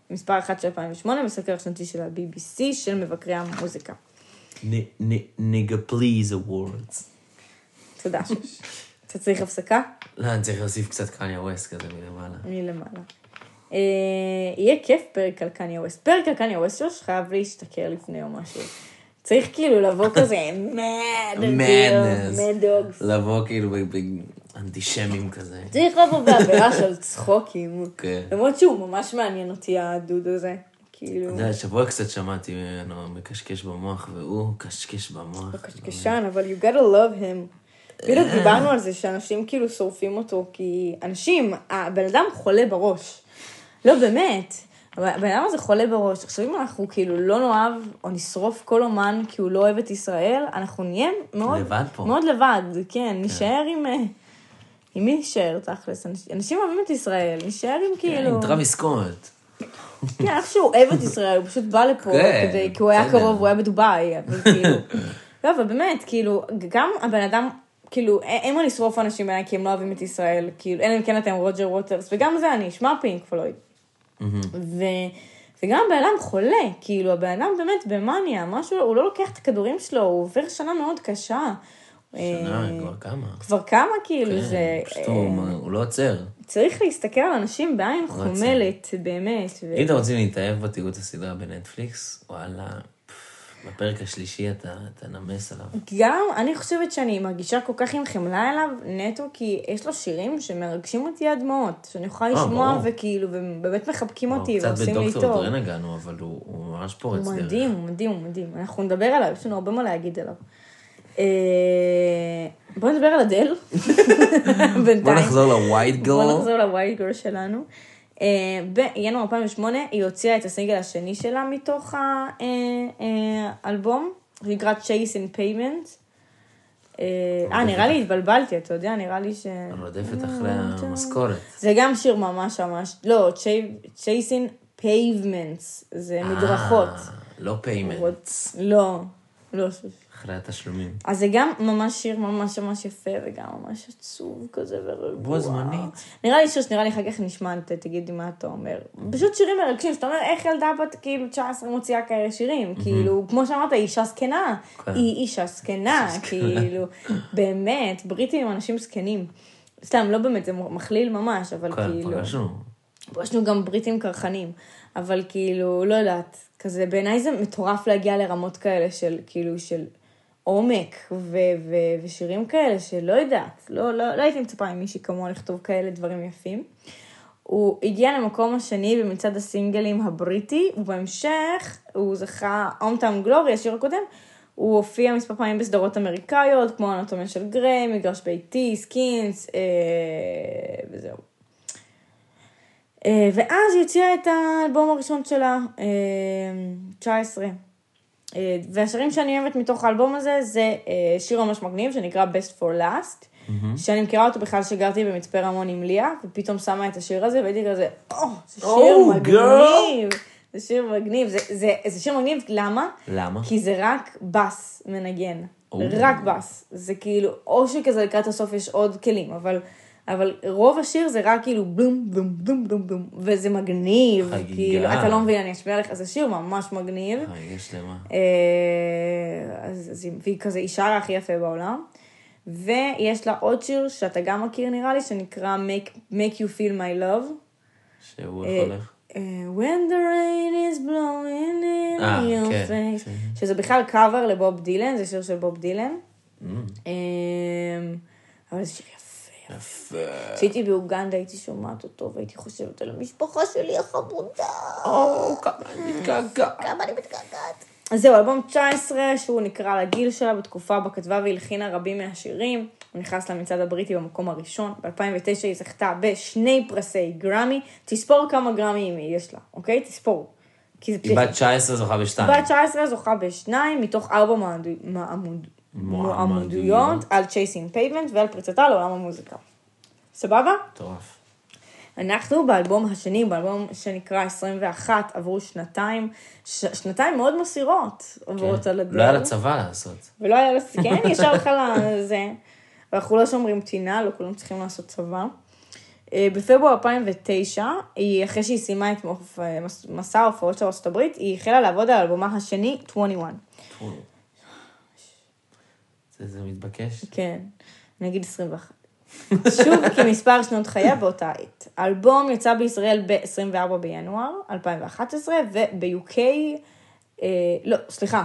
מספר אחת של אלפיים ושמונה, בסקר השנתי של ה-בי בי סי, של מבקרי המוזיקה. Nigga Please Awards. תודה, שוש. אתה צריך הפסקה? לא, אני צריך להוסיף קצת קניה ווסט כזה מלמעלה. מלמעלה. יהיה כיף פרק על קניה ווסט. פרק על קניה ווסט, שוש, חייב להשתכר לפני או משהו. צריך כאילו לבוא כזה, mad dogs. לבוא כאילו... אנטישמים כזה. צריך לבוא בעבירה של צחוקים. למרות שהוא ממש מעניין אותי, הדוד הזה. כאילו... אתה יודע, שבוע קצת שמעתי ממנו מקשקש במוח, והוא קשקש במוח. הוא קשקשן, אבל you gotta love him. כאילו דיברנו על זה שאנשים כאילו שורפים אותו, כי אנשים, הבן אדם חולה בראש. לא באמת. הבן אדם הזה חולה בראש. עכשיו אם אנחנו כאילו לא נאהב או נשרוף כל אומן כי הוא לא אוהב את ישראל, אנחנו נהיה מאוד לבד פה. מאוד לבד, כן, נשאר עם... עם מי נשאר, תכלס? אנשים אוהבים את ישראל, נשאר עם כאילו... עם דרם עסקות. כן, אני חושב שהוא אוהב את ישראל, הוא פשוט בא לפה, כי הוא היה קרוב, הוא היה בדוביי, אבל כאילו... לא, אבל באמת, כאילו, גם הבן אדם... כאילו, אין מה לשרוף אנשים עליי, כי הם לא אוהבים את ישראל, כאילו, אין אם כן אתם רוג'ר ווטרס, וגם זה אני, שמע פינק פלויד. וגם הבן אדם חולה, כאילו, הבן אדם באמת במאניה, הוא לא לוקח את הכדורים שלו, הוא עובר שנה מאוד קשה. שנה, כבר כמה. כבר כמה, כאילו, זה... פשוט הוא לא עוצר. צריך להסתכל על אנשים בעין חומלת, באמת. אם אתם רוצים להתאהב בתיעוד הסדרה בנטפליקס, וואלה... בפרק השלישי אתה, אתה נמס עליו. גם אני חושבת שאני מרגישה כל כך עם חמלה אליו, נטו, כי יש לו שירים שמרגשים אותי הדמעות, שאני יכולה לשמוע וכאילו, ובאמת מחבקים אותי ועושים לי טוב. קצת בדוקטור דרן הגענו, אבל הוא ממש פורץ דרך. הוא מדהים, הוא מדהים, הוא מדהים. אנחנו נדבר עליו, יש לנו הרבה מה להגיד עליו. בואו נדבר על אדל. בואו נחזור ל-White Girl. בואו נחזור ל-White Girl שלנו. בינואר אלפיים ושמונה היא הוציאה את הסינגל השני שלה מתוך האלבום, שנקרא Chasing Pavement. אה, נראה לי התבלבלתי, אתה יודע, נראה לי ש... רודפת אחרי המשכורת. זה גם שיר ממש ממש, לא, Chasing Pavements, זה מדרכות. לא Pavements. לא, לא. אחרי התשלומים. אז זה גם ממש שיר ממש ממש יפה, וגם ממש עצוב כזה ורגוע. בו זמנית. נראה לי שוש, נראה לי אחר כך נשמע, תגידי מה אתה אומר. פשוט שירים מרגשים, שאתה אומר, איך ילדה בת כאילו תשע עשרה מוציאה כאלה שירים, כאילו, כמו שאמרת, היא אישה סקנה, היא אישה סקנה, כאילו, באמת, בריטים הם אנשים סקנים. סתם, לא באמת, זה מכליל ממש, אבל כאילו... פגשנו. פגשנו גם בריטים קרחנים, אבל כאילו, לא יודעת, כזה, בעיניי זה מטורף להגיע לרמות כאלה של, כאילו, של עומק ושירים כאלה שלא יודעת, לא הייתי מצפה עם מישהי כמוה לכתוב כאלה דברים יפים. הוא הגיע למקום השני במצעד הסינגלים הבריטי, ובהמשך הוא זכה Hometown Glory, השיר הקודם, הוא הופיע מספר פעמים בסדרות אמריקאיות, כמו אנטומיה של גריי, מגרש ביתי, סקינס, וזהו. ואז יוציאה את האלבום הראשון שלה, תשע עשרה. והשירים שאני אוהבת מתוך האלבום הזה, זה שיר ממש מגניב שנקרא Best for Last, שאני מכירה אותו בכלל שגרתי במצפה רמון עם ליה, ופתאום שמה את השיר הזה, והייתי כזה, או, זה שיר מגניב, זה שיר מגניב, זה שיר מגניב, למה? למה? כי זה רק בס מנגן, רק בס, זה כאילו, או שכזה לקראת הסוף יש עוד כלים, אבל... אבל רוב השיר זה רק כאילו בלום, בלום, בלום, בלום, בלום, וזה מגניב, כאילו, אתה לא מבין, אני אשמיע לך, אז השיר ממש מגניב. חגיגה שלמה. אז היא כזה אישה הכי יפה בעולם, ויש לה עוד שיר שאתה גם מכיר נראה לי, שנקרא Make You Feel My Love. שהוא הולך. When the rain is blowing in your face, שזה בכלל קאבר לבוב דילן, זה שיר של בוב דילן. אבל זה שיר יפה. כשהייתי באוגנדה הייתי שומעת אותו והייתי חושבת על המשפחה שלי החמודה. או, כמה אני מתגעגעת. כמה אני מתגעגעת. אז זהו, אלבום תשע עשרה, שהוא נקרא לגיל שלה בתקופה, בכתבה והלחינה רבים מהשירים. הוא נכנס למצעד הבריטי במקום הראשון. ב-אלפיים ותשע היא זכתה בשני פרסי גרמי. תספור כמה גרמים יש לה, אוקיי? תספור. היא בת תשע עשרה זוכה בשתיים. בת תשע עשרה זוכה בשניים, מתוך ארבע מעמודות. מועמדויות על Chasing Pavement ועל פריצתה לעולם המוזיקה. סבבה? טורף. אנחנו באלבום השני, באלבום שנקרא עשרים ואחת, עברו שנתיים, ש... שנתיים מאוד מסירות עברות כן. על הדרך. לא היה לצבא לעשות. ולא היה לצבא, כן, ישר חלה זה. ואנחנו לא שומרים טינה, לא כולם צריכים לעשות צבא. בפברואר אלפיים ותשע, היא, אחרי שהיא סיימה את מסע ההופעות של ארצות הברית, היא החלה לעבוד על אלבומה השני, עשרים ואחת. עשרים ואחת. זה מתבקש? כן, נגיד עשרים ואחת. שוב, כמספר שנות חיה באותה עת. האלבום יצא בישראל ב-עשרים וארבעה בינואר אלפיים ואחת עשרה, וב-יו קיי, לא, סליחה,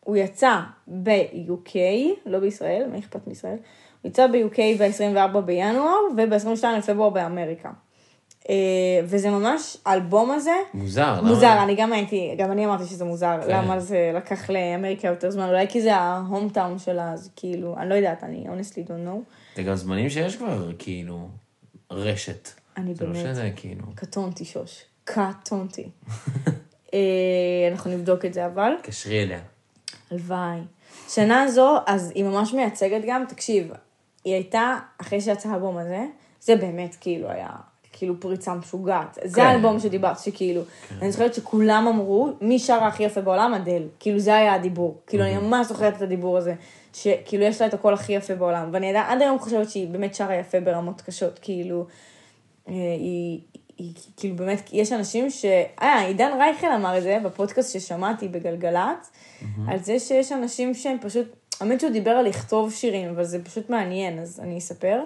הוא יצא ב-יו קיי, לא בישראל, מה אכפת מישראל? הוא יצא ב-יו קיי ב-עשרים וארבעה בינואר, וב-עשרים ושניים לפברואר באמריקה. וזה ממש, האלבום הזה... מוזר. מוזר, אני גם הייתי, גם אני אמרתי שזה מוזר, למה זה לקח לאמריקה יותר זמן, אולי כי זה ההומטאון שלה, אז כאילו, אני לא יודעת, אני honestly don't know. זה גם זמנים שיש כבר, כאילו, רשת. אני באמת, קטונתי שוש. קטונתי. אנחנו נבדוק את זה, אבל... קשרי אליה. הלוואי. שנה הזו, אז היא ממש מייצגת גם, תקשיב, היא הייתה, אחרי שיצא האלבום הזה, זה באמת כאילו היה, כאילו פריצה משוגעת. כן. זה האלבום שדיברת, שכאילו, כן. אני זוכרת שכולם אמרו, מי שרה הכי יפה בעולם? אדל. כאילו זה היה הדיבור. כאילו mm-hmm. אני ממש זוכרת את הדיבור הזה, שכאילו יש לה את הכל הכי יפה בעולם. ואני עד, עד היום חושבת שהיא באמת שרה יפה ברמות קשות, כאילו, אה, היא... כאילו באמת, יש אנשים ש... אה, עידן רייכל אמר את זה בפודקאסט ששמעתי בגלגלת, על זה שיש אנשים שהם פשוט... האמת שהוא דיבר על לכתוב שירים, אבל זה פשוט מעניין, אז אני אספר,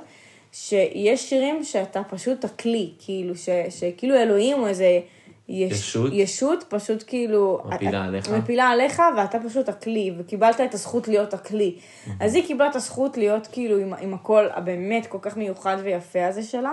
שיש שירים שאתה פשוט הכלי, כאילו, שכאילו אלוהים או איזה... ישות? ישות, פשוט כאילו... מפילה עליך. מפילה עליך, ואתה פשוט הכלי, וקיבלת את הזכות להיות הכלי. אז היא קיבלה את הזכות להיות כאילו עם הכל הבאמת כל כך מיוחד ויפה הזה שלה,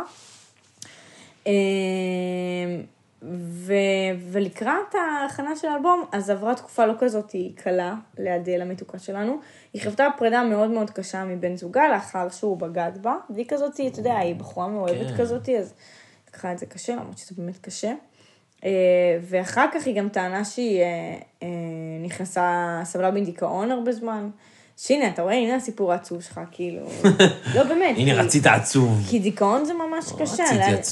ולקראת ההכנה של האלבום, אז עברה תקופה לא כזאת, היא קלה לאדל המתוקה שלנו, היא חוותה פרידה מאוד מאוד קשה מבן זוגה, לאחר שהוא בגד בה, והיא כזאת, אתה יודע, היא בחורה מאוהבת כזאת, אז לקחה את זה קשה, למרות שזה באמת קשה, ואחר כך היא גם טענה שהיא נכנסה, סבלה בדיכאון הרבה זמן, שהנה, אתה רואה, הנה הסיפור העצוב שלך, כאילו, לא באמת. הנה, רצית עצוב. כי דיכאון זה ממש קשה.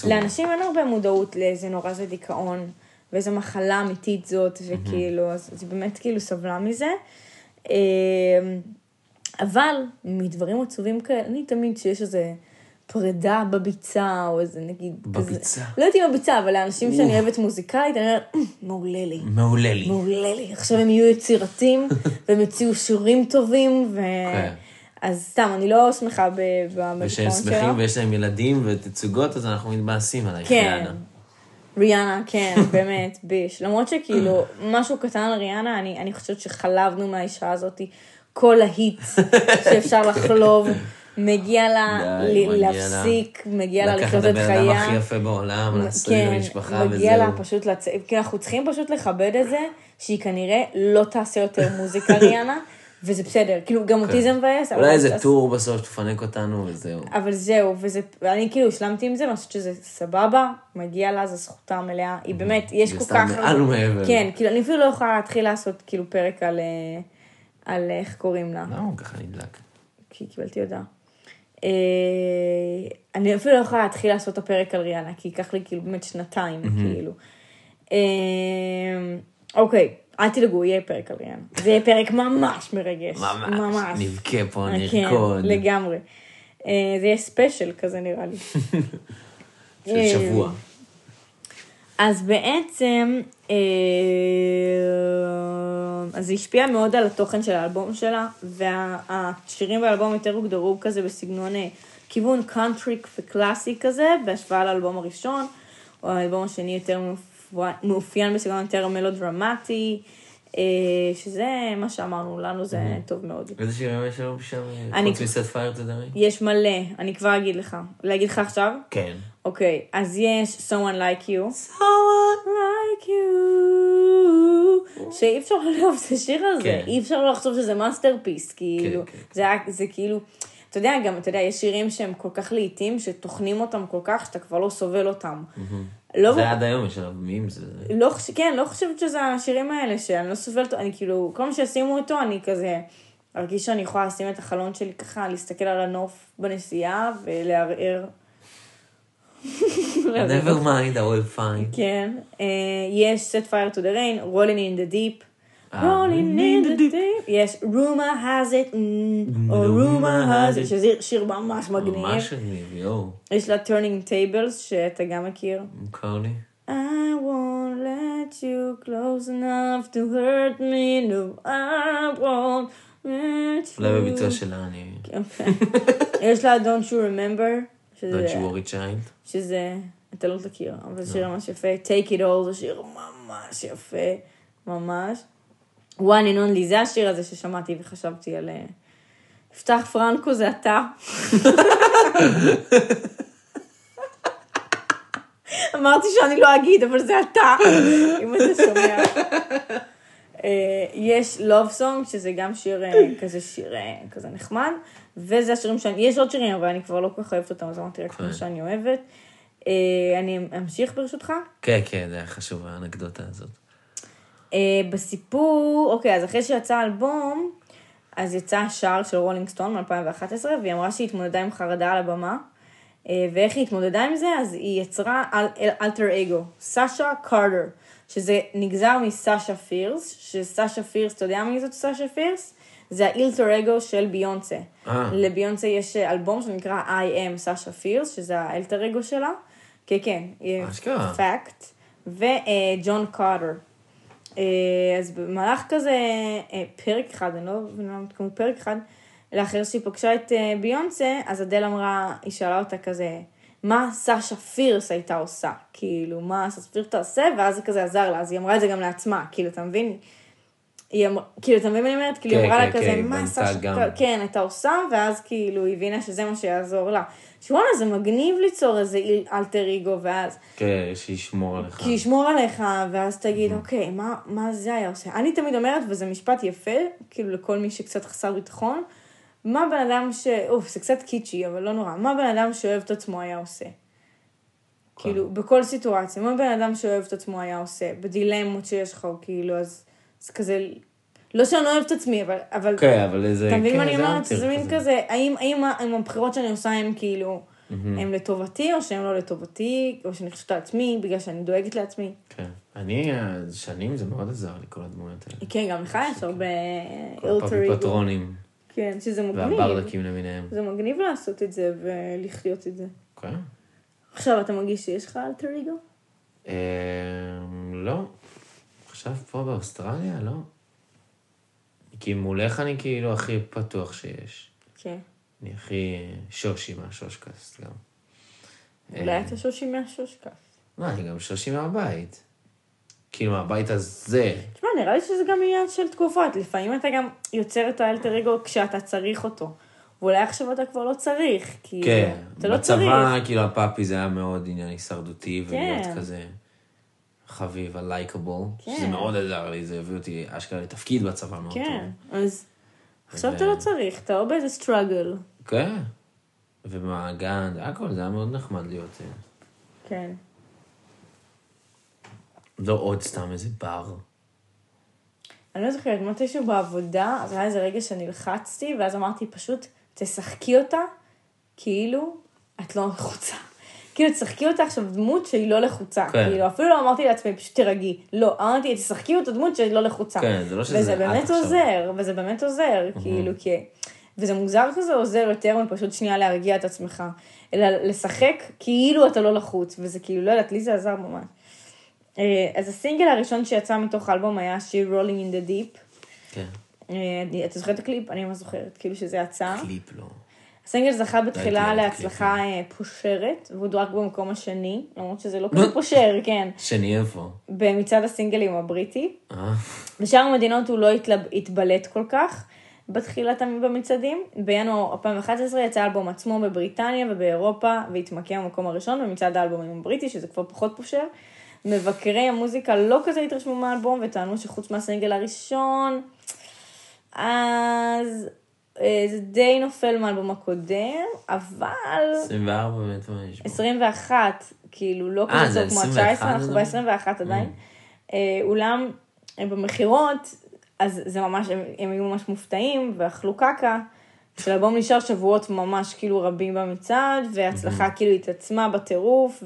לאנשים אין הרבה מודעות לאיזה נורא זה דיכאון, ואיזו מחלה אמיתית זאת, וכאילו, אז היא באמת כאילו סבלה מזה. אבל, מדברים עצובים כאלה, אני תמיד שיש איזה פרידה בביצה, או איזה נגיד... בביצה? לא הייתי בביצה, אבל לאנשים שאני אוהבת מוזיקאית, אני אומרת, מעולה לי. מעולה לי. מעולה לי. עכשיו הם יהיו יצירתיים, והם יציעו שירים טובים, ו... אז סתם, אני לא שמחה בביטחון שלו. ושהם שמחים ויש להם ילדים ותצוגות, אז אנחנו מתבאסים עליי, ריאנה. ריאנה, כן, באמת, ביש. למרות שכאילו, משהו קטן על ריאנה, אני חושבת שחלבנו מהאישה הזאת, כל ההיט שאפשר לחלוב. מגיע לה להפסיק, מגיע לה לחיות את חייה. לקחת את הבן אדם הכי יפה בעולם, להסליל למשפחה וזהו. מגיע לה פשוט, כי אנחנו צריכים פשוט לכבד את זה, שהיא כנראה לא תעשה יותר מוזיקה ריאנה, וזה בסדר, כאילו גם אותי זה מבאס. אולי איזה טור בסוף שתפנק אותנו וזהו. אבל זהו, ואני כאילו השלמתי עם זה, אני חושבת שזה סבבה, מגיע לה, זו זכותה המלאה, היא באמת, יש כל כך... זה סתם מעל ומעבר. כן, כאילו אני אפילו לא יכולה להתחיל לעשות כאילו פרק על איך קוראים לה. לא, ככה נדלק. כי קיבלתי הודעה. אני אפילו לא יכולה להתחיל לעשות את הפרק על ריאנה, כי ייקח לי כאילו באמת שנתיים, כאילו. אוקיי, אל תלגעו, יהיה פרק על ריאנה. זה יהיה פרק ממש מרגש. ממש. נבכה פה, נרקוד. לגמרי. זה יהיה ספיישל כזה נראה לי. של שבוע. אז בעצם, אז זה השפיע מאוד על התוכן של האלבום שלה, והשירים באלבום יותר הוגדרו כזה בסגנון כיוון קאנטריק וקלאסי כזה, בהשוואה לאלבום הראשון, או האלבום השני יותר מאופיין בסגנון יותר מלודרמטי, שזה מה שאמרנו, לנו זה טוב מאוד. איזה שירים יש לנו בשם? חוץ מ-Set Fire to the Rain? יש מלא, אני כבר אגיד לך. להגיד לך עכשיו? כן. אוקיי, אז יש Someone Like You. Someone Like You. שאי אפשר לאהוב את השיר הזה. אי אפשר לא לחשוב שזה מאסטרפיס, כאילו. זה כאילו, אתה יודע גם, אתה יודע, יש שירים שהם כל כך לעיתים, שתוכנים אותם כל כך, שאתה כבר לא סובל אותם. זה עד היום, יש עליו מים, זה... כן, לא חושבת שזה השירים האלה, שאני לא סובלת, אני כאילו, כל מה שישימו אותו, אני כזה, הרגיש שאני יכולה לשים את החלון שלי ככה, להסתכל על הנוף בנסיעה, ולהרער. Never mind, I will find. כן, יש Set Fire to the Rain, Rolling in the Deep, Rolling in the Deep, יש Rumor Has It, או Rumor Has It, שזה שיר ממש מגניב. ממש מגניב, יואו. יש לה Turning Tables, שאתה גם מכיר. מוכר לי. I won't let you close enough to hurt me, no, I won't let you... אולי בביצוע שלה אני... אוקיי. יש לה Don't You Remember, שזה... Don't You Worry Child. שזה... אתה לא תכיר, אבל זה שיר ממש יפה. Take It All, זה שיר ממש יפה. ממש. One and Only, זה השיר הזה ששמעתי וחשבתי על... פתח פרנקו, זה אתה. אמרתי שאני לא אגיד, אבל זה אתה. אם אתה שומע. יש Love Song, שזה גם שיר כזה שיר כזה נחמד, וזה השירים שאני... יש עוד שירים, אבל אני כבר לא כל כך אוהבת אותם, אז אמרתי רק מה שאני אוהבת. אני אמשיך ברשותך? כן, כן, זה היה חשוב, האנקדוטה הזאת. בסיפור, אוקיי, אז אחרי שיצא האלבום, אז יצא שער של רולינג סטון מ-אלפיים ואחת עשרה, והיא אמרה שהיא התמודדה עם חרדה על הבמה, ואיך היא התמודדה עם זה? אז היא יצרה אלטר אגו, סשה קארטר, שזה נגזר מסשה פירס, שסשה פירס, אתה יודע מי זאת סשה פירס? זה האלטר אגו של ביונסה. לביונסה יש אלבום שנקרא I am סשה פירס, שזה האלטר אגו שלה, כן, כן, פאקט, וג'ון קארטר. אז במהלך כזה, פרק אחד, אני לא יודעת כמו פרק אחד, לאחר שהיא פגשה את ביונסה, אז אדל אמרה, היא שאלה אותה כזה, מה סשה פירס הייתה עושה? כאילו, מה סשה פירס תעשה? ואז זה כזה עזר לה, אז היא אמרה את זה גם לעצמה, כאילו, אתה מבין? כאילו, אתה מבין מה אני אומרת? כאילו, היא אמרה לה כזה, מה סשה פירס? כן, הייתה עושה, ואז כאילו, היא הבינה שזה מה שיעזור לה. שוואלה, זה מגניב ליצור איזה אלטר איגו, ואז... כן, שישמור עליך. כי ישמור עליך, ואז תגיד, אוקיי, מה, מה זה היה עושה? אני תמיד אומרת, וזה משפט יפה, כאילו, לכל מי שקצת חסר ביטחון, מה בן אדם ש... אוף, זה קצת קיצ'י, אבל לא נורא. מה בן אדם שאוהב את עצמו היה עושה? כאילו, בכל סיטואציה, מה בן אדם שאוהב את עצמו היה עושה? בדילמות שיש לך, כאילו, אז זה כזה... לא שאני אוהב את עצמי, אבל... אבל כן, אבל איזה... אתה מבין מה אני אומרת? זה מין כזה, האם הבחירות שאני עושה הן כאילו, הן לטובתי או שהן לא לטובתי, או שאני חושבת על עצמי, בגלל שאני דואגת לעצמי. כן. אני, שנים זה מאוד עזר לי, כל הדמויות האלה. כן, גם לך יש הרבה... פטרונים. כן, שזה מגניב. והברדקים למיניהם. זה מגניב לעשות את זה ולחיות את זה. כן. עכשיו אתה מרגיש שיש לך אלטר אגו? לא. עכשיו פה באוסטרליה, לא. כי מולך אני כאילו הכי פתוח שיש. כן. אני הכי שושי מהשושקס גם. אולי אתה שושי מהשושקס. לא, אני גם שושי מהבית. כאילו מהבית הזה. תשמע, נראה לי שזה גם עניין של תקופות. לפעמים אתה גם יוצר את האלטר אגו כשאתה צריך אותו. ואולי עכשיו אתה כבר לא צריך. כן. אתה לא צריך. בצבא, כאילו הפאפי זה היה מאוד עניין הישרדותי ולהיות כזה... חביב, הלייקבול, שזה מאוד עזר לי, זה הביא אותי אשכרה לתפקיד בצבא מאוד טוב. כן, אז עכשיו אתה לא צריך, אתה או באיזה סטראגל. כן, ומעגן, הכל, זה היה מאוד נחמד להיות. כן. לא עוד סתם איזה בר. אני לא זוכרת, מתישהו בעבודה, אז היה איזה רגע שנלחצתי, ואז אמרתי פשוט, תשחקי אותה, כאילו את לא נחוצה. כאילו, תשחקי אותה עכשיו דמות שהיא לא לחוצה. כאילו, אפילו לא אמרתי לעצמי, פשוט תרגי. לא, אמרתי, תשחקי אותה דמות שהיא לא לחוצה. וזה באמת עוזר, וזה באמת עוזר, כאילו, כי... וזה מוזר כזה עוזר יותר מפשוט שנייה להרגיע את עצמך, אלא לשחק כאילו אתה לא לחוץ, וזה כאילו, לא יודעת, לי זה עזר ממש. אז הסינגל הראשון שיצא מתוך האלבום היה שיר Rolling in the Deep. כן. אתה זוכרת הקליפ? אני לא זוכרת, כאילו שזה יצא. קליפ לא. הסינגל זכה בתחילה להצלחה פושרת, והוא דורג במקום השני, למרות שזה לא כזה פושר, כן. שני איפה? במצד הסינגלים הבריטי. בשאר המדינות הוא לא התבלט כל כך, בתחילת במצעדים. בינואר אלפיים ואחת עשרה יצא האלבום עצמו בבריטניה ובאירופה, והתמקם במקום הראשון במצעד האלבומים הבריטי, שזה כבר פחות פושר. מבקרי המוזיקה לא כזה התרשמו מהאלבום, וטענו שחוץ מהסינגל הראשון, אז... זה די נופל מאלבום הקודם, אבל... עשרים וארבע באמת יש בו. עשרים ואחת, כאילו, לא כזה כמו ה-תשע עשרה, אנחנו ב-עשרים ואחת עדיין. אולם, במחירות, אז זה ממש, הם היו ממש מופתעים, ואכלו קקה, של אלבום נשאר שבועות ממש כאילו רבים במצעד, וההצלחה כאילו התעצמה בטירוף,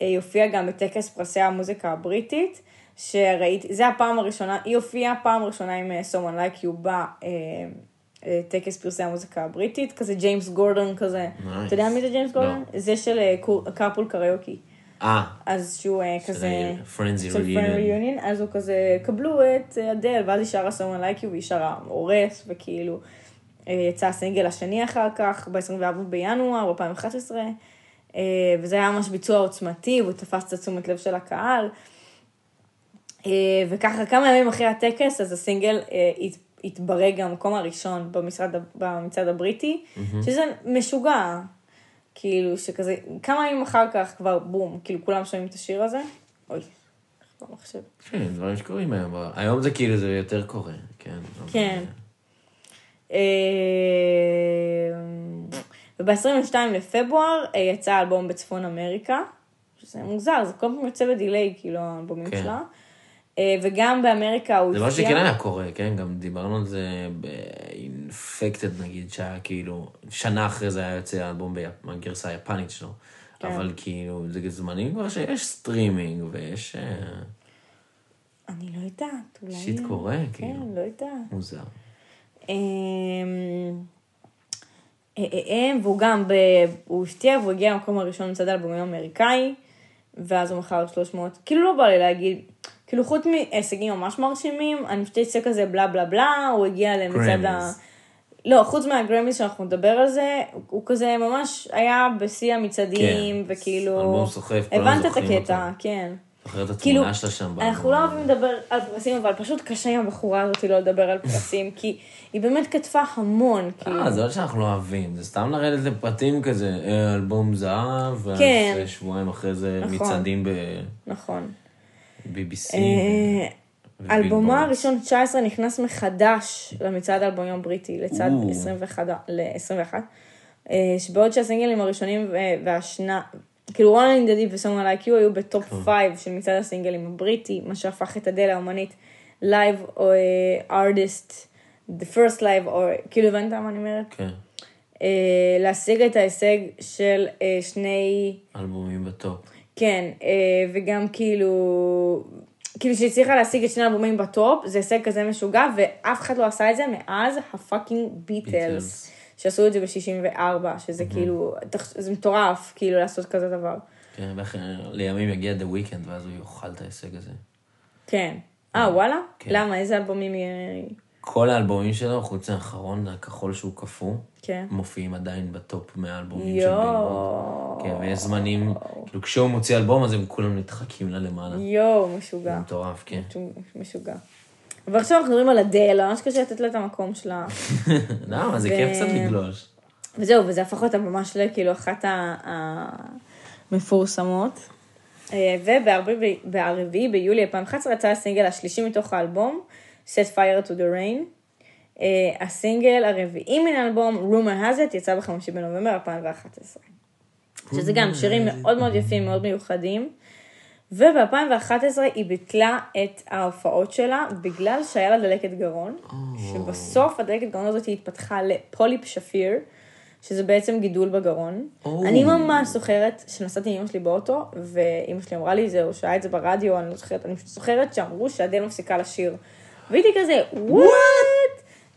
ויופיע גם בטקס פרסי המוזיקה הבריטית, שראיתי, זה הפעם הראשונה, היא הופיעה פעם ראשונה עם Someone Like You בא... טקס פרסי המוזיקה הבריטית, כזה ג'יימס גורדון כזה. אתה יודע מי זה ג'יימס גורדון? זה של קאפול קריוקי. אה. אז שהוא כזה... פרנזי ריוניון. אז הוא כזה, קבלו את אדל, ואז היא שרה Someone Like You, והיא שרה אורס, וכאילו יצא הסינגל השני אחר כך, ב-עשרים וארבעה בינואר, אלפיים ואחת עשרה, וזה היה ממש ביצוע עוצמתי, והוא תפס את תשומת לב של הקהל, וככה כמה ימים אחרי הטקס, אז הסינגל התפרסם, התברג במקום הראשון במשרד, במצעד הבריטי, mm-hmm. שזה משוגע, כאילו שכזה, כמה ימים אחר כך כבר בום, כאילו כולם שומעים את השיר הזה, אוי, לא מחשב. כן, דברים שקוראים היום, היום זה כאילו זה יותר קורה, כן. כן. אבל... וב-עשרים ושניים לפברואר יצא אלבום בצפון אמריקה, שזה מוזר, זה כל פעם יוצא בדילי, כאילו, האלבומים כן. שלה. וגם באמריקה הוא... זה מה שכן היה קורה, כן? גם דיברנו על זה ב-Infected, נגיד, שהיה כאילו... שנה אחרי זה היה יוצא האלבום בגרסה היפנית שלו. כן. אבל כאילו, זה זמנים כבר שיש סטרימינג ויש... אני לא יודעת, אולי... שיט קורה, כן, כאילו. כן, לא יודעת. מוזר. והוא גם, הוא הפתיע, והוא הגיע למקום הראשון מצד אלבומים אמריקאי, ואז הוא מחר שלוש מאות, כאילו לא בא לי להגיד, כאילו חוץ מהישגים ממש מרשימים, אני חושבת שזה כזה בלה בלה בלה, הוא הגיע למצד ה... לא, חוץ מהגרמיז שאנחנו נדבר על זה, הוא כזה ממש היה בשיא המצעדים, וכאילו... אלבום סוחף, כולם זוכרים אותו. כן. אחרת התמונה שלה שם. אנחנו לא אוהבים לדבר על פרסים, אבל פשוט קשה עם הבחורה הזאת לא לדבר על פרסים, כי היא באמת כתפה המון. אה, זה לא שאנחנו לא אוהבים, זה סתם לרדת לפרטים כזה, אלבום זהב, ושבועיים אחרי זה מצעדים ב-בי בי סי. אלבומה הראשון תשע עשרה נכנס מחדש למצעד אלבומים הבריטי, לצד עשרים ואחת, שבעוד שהסינגלים הראשונים והשנה... כאילו, Rolling in the Deep ו-Someone Like You היו בטופ חמש של מצעד הסינגלים הבריטי, מה שהפך את אדל האומנית Live Artist, The First Live, כאילו הבנת מה אני אומרת? כן. להשיג את ההישג של שני... אלבומים בטופ. כן, וגם כאילו... כאילו שהצליחה להשיג את שני אלבומים בטופ, זה הישג כזה משוגע, ואף אחד לא עשה את זה מאז הפאקינג ביטלס. שעשו את זה ב-שישים וארבע, שזה כאילו, זה מטורף, כאילו, לעשות כזה דבר. כן, לימים יגיע The Weeknd, ואז הוא יאכל את ההישג הזה. כן. אה, וואלה? למה? איזה אלבומים... כל האלבומים שלו, חוץ מהאחרון, הכחול שהוא כפו, מופיעים עדיין בטופ מהאלבומים של בילבורד. כן, ויש זמנים, כאילו, כשהוא מוציא אלבום, אז הם כולם נדחקים לה למעלה. יואו, משוגע. זה מטורף, כן. משוגע. ועכשיו אנחנו מדברים על אדל, ממש קשה לתת לה את המקום שלה. למה, זה כיף קצת לגלוש. וזהו, וזה הפך אותה ממש לכאילו אחת המפורסמות. ובערבי, ביולי אלפיים ואחת עשרה, יצא הסינגל השלישי מתוך האלבום, Set Fire to the Rain. הסינגל הרביעי מן האלבום, Rumor Has It, יצא בחמישי בנובמבר אלפיים ואחת עשרה. שזה גם שירים מאוד מאוד יפים, מאוד מיוחדים. וב-אלפיים ואחת עשרה היא ביטלה את ההופעות שלה בגלל שהיה לה דלקת גרון, oh. שבסוף הדלקת גרון הזאת היא התפתחה לפוליפ שפיר, שזה בעצם גידול בגרון. Oh. אני ממש זוכרת שנסעתי עם אמא שלי באוטו, ואמא שלי אמרה לי, זהו, שהיה את זה ברדיו, אני לא זוכרת, אני זוכרת שאמרו שעדיין מפסיקה לשיר. והייתי כזה, וואט?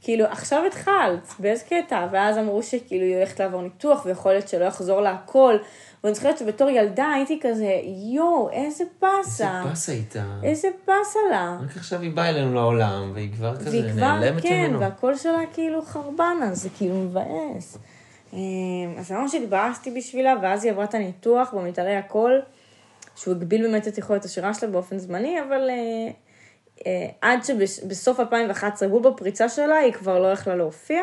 כאילו, עכשיו התחלת, באיזה קטע, ואז אמרו שכאילו היא הולכת לעבור ניתוח, ויכול להיות שלא יחזור לה הכל, ואני זוכרת שבתור ילדה הייתי כזה, יו, איזה פסה. איזה פסה איתה. איזה פסה לה. רק עכשיו היא באה אלינו לעולם, והיא כבר כזה והיא נעלמת ממנו. כן, והכל שלה כאילו חרבנה, זה כאילו מבאס. אז אמרנו שהתבאסתי בשבילה, ואז היא עברה את הניתוח, במתארי הכל, שהוא הגביל באמת את יכולת השירה שלה באופן זמני, אבל uh, uh, עד שבסוף אלפיים ואחת עשרה, הוא בפריצה שלה, היא כבר לא יכלה להופיע.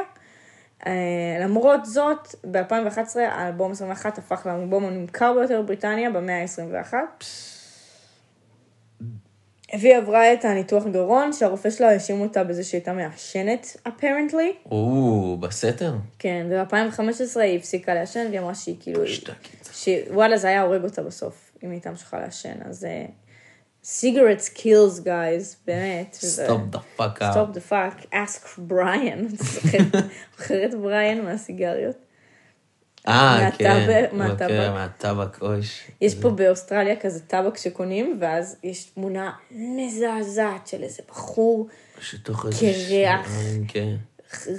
למרות זאת, ב-אלפיים ואחת עשרה האלבום עשרים ואחת הפך לאלבום הנמכר ביותר בבריטניה במאה ה-עשרים ואחת. והיא עברה את הניתוח גרון, שהרופא שלה האשים אותה בזה שהייתה מעשנת, apparently. או, בסתר? כן, וב-אלפיים וחמש עשרה היא הפסיקה לעשן, והיא אמרה שהיא כאילו... וואלה, זה היה הורג אותה בסוף, אם היא הייתה משכה לעשן, אז... cigarettes kills guys באמת stop the fuck up stop the fuck ask Brian אחרת בריאן מהסיגריות אה כן מהטבק אוש יש פה באוסטרליה כזה טבק שקונים ואז יש תמונה מזעזעת של איזה בחור שתוך קרח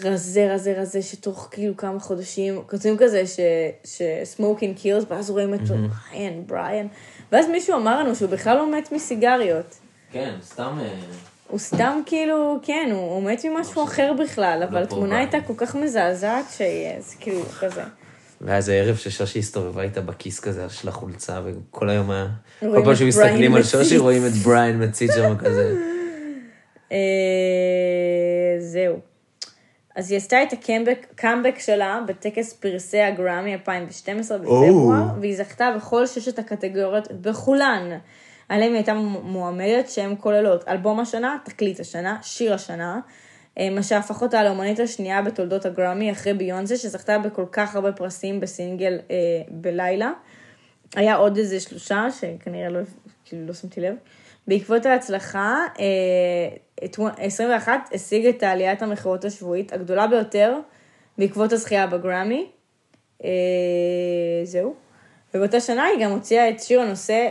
רזה רזה רזה שתוך כאילו כמה חודשים כותבים כזה שסמוקינג קילס ואז רואים את בריאן בריאן ואז מישהו אמר לנו שהוא בכלל לא מת מסיגריות. כן, סתם... הוא סתם כאילו, כן, הוא מת ממשהו אחר בכלל, אבל התמונה הייתה כל כך מזעזעת שהיא, זה כאילו כזה. והיה זה ערב ששושי הסתובבה איתה בכיס כזה של החולצה, וכל היום היה... כל פעם שמסתכלים על שושי, רואים את בריאן מציץ שם כזה. זהו. אז היא עשתה את הקאמבק שלה בטקס פרסי הגראמי אלפיים ושתים עשרה בפברואר, והיא זכתה בכל ששת הקטגוריות בכולן. עליהם הייתה מועמדת שהן כוללות אלבום השנה, תקליט השנה, שיר השנה, מה שהפך אותה לאומנית השנייה בתולדות הגרמי אחרי ביונסה, שזכתה בכל כך הרבה פרסים בסינגל בלילה. היה עוד איזה שלושה, שכנראה לא, כאילו לא שמתי לב. בעקבות ההצלחה, עשרים ואחת השיג את העליית המחירות השבועית הגדולה ביותר, בעקבות הזכייה בגרמי. זהו. ובאותה שנה היא גם הוציאה את שיר הנושא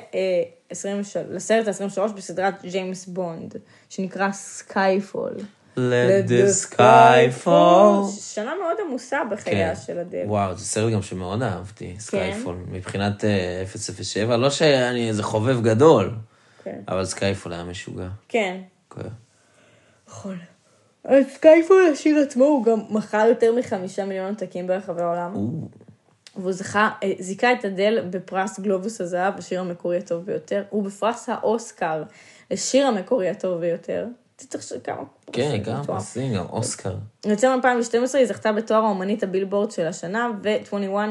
לסרט ה-עשרים ושלוש בסדרת ג'יימס בונד, שנקרא Skyfall. Let the sky fall. שנה מאוד עמוסה בחייה של אדל. וואו, זה סרט גם שמאוד אהבתי, Skyfall, מבחינת אפס אפס שבע, לא שאני איזה חובב גדול, אבל Skyfall היה משוגע. כן. נכון. Skyfall, השיר עצמו, הוא גם מכר יותר מחמישה מיליון עותקים ברחבי העולם. והוא זיכה את אדל בפרס גלובוס הזהב, השיר המקורי הטוב ביותר, ובפרס האוסקר, השיר המקורי הטוב ביותר. כן, גם פרסים, גם אוסקר. יוצא מ-אלפיים ושתים עשרה היא זכתה בתואר האומנית הבילבורד של השנה, ו-עשרים ואחת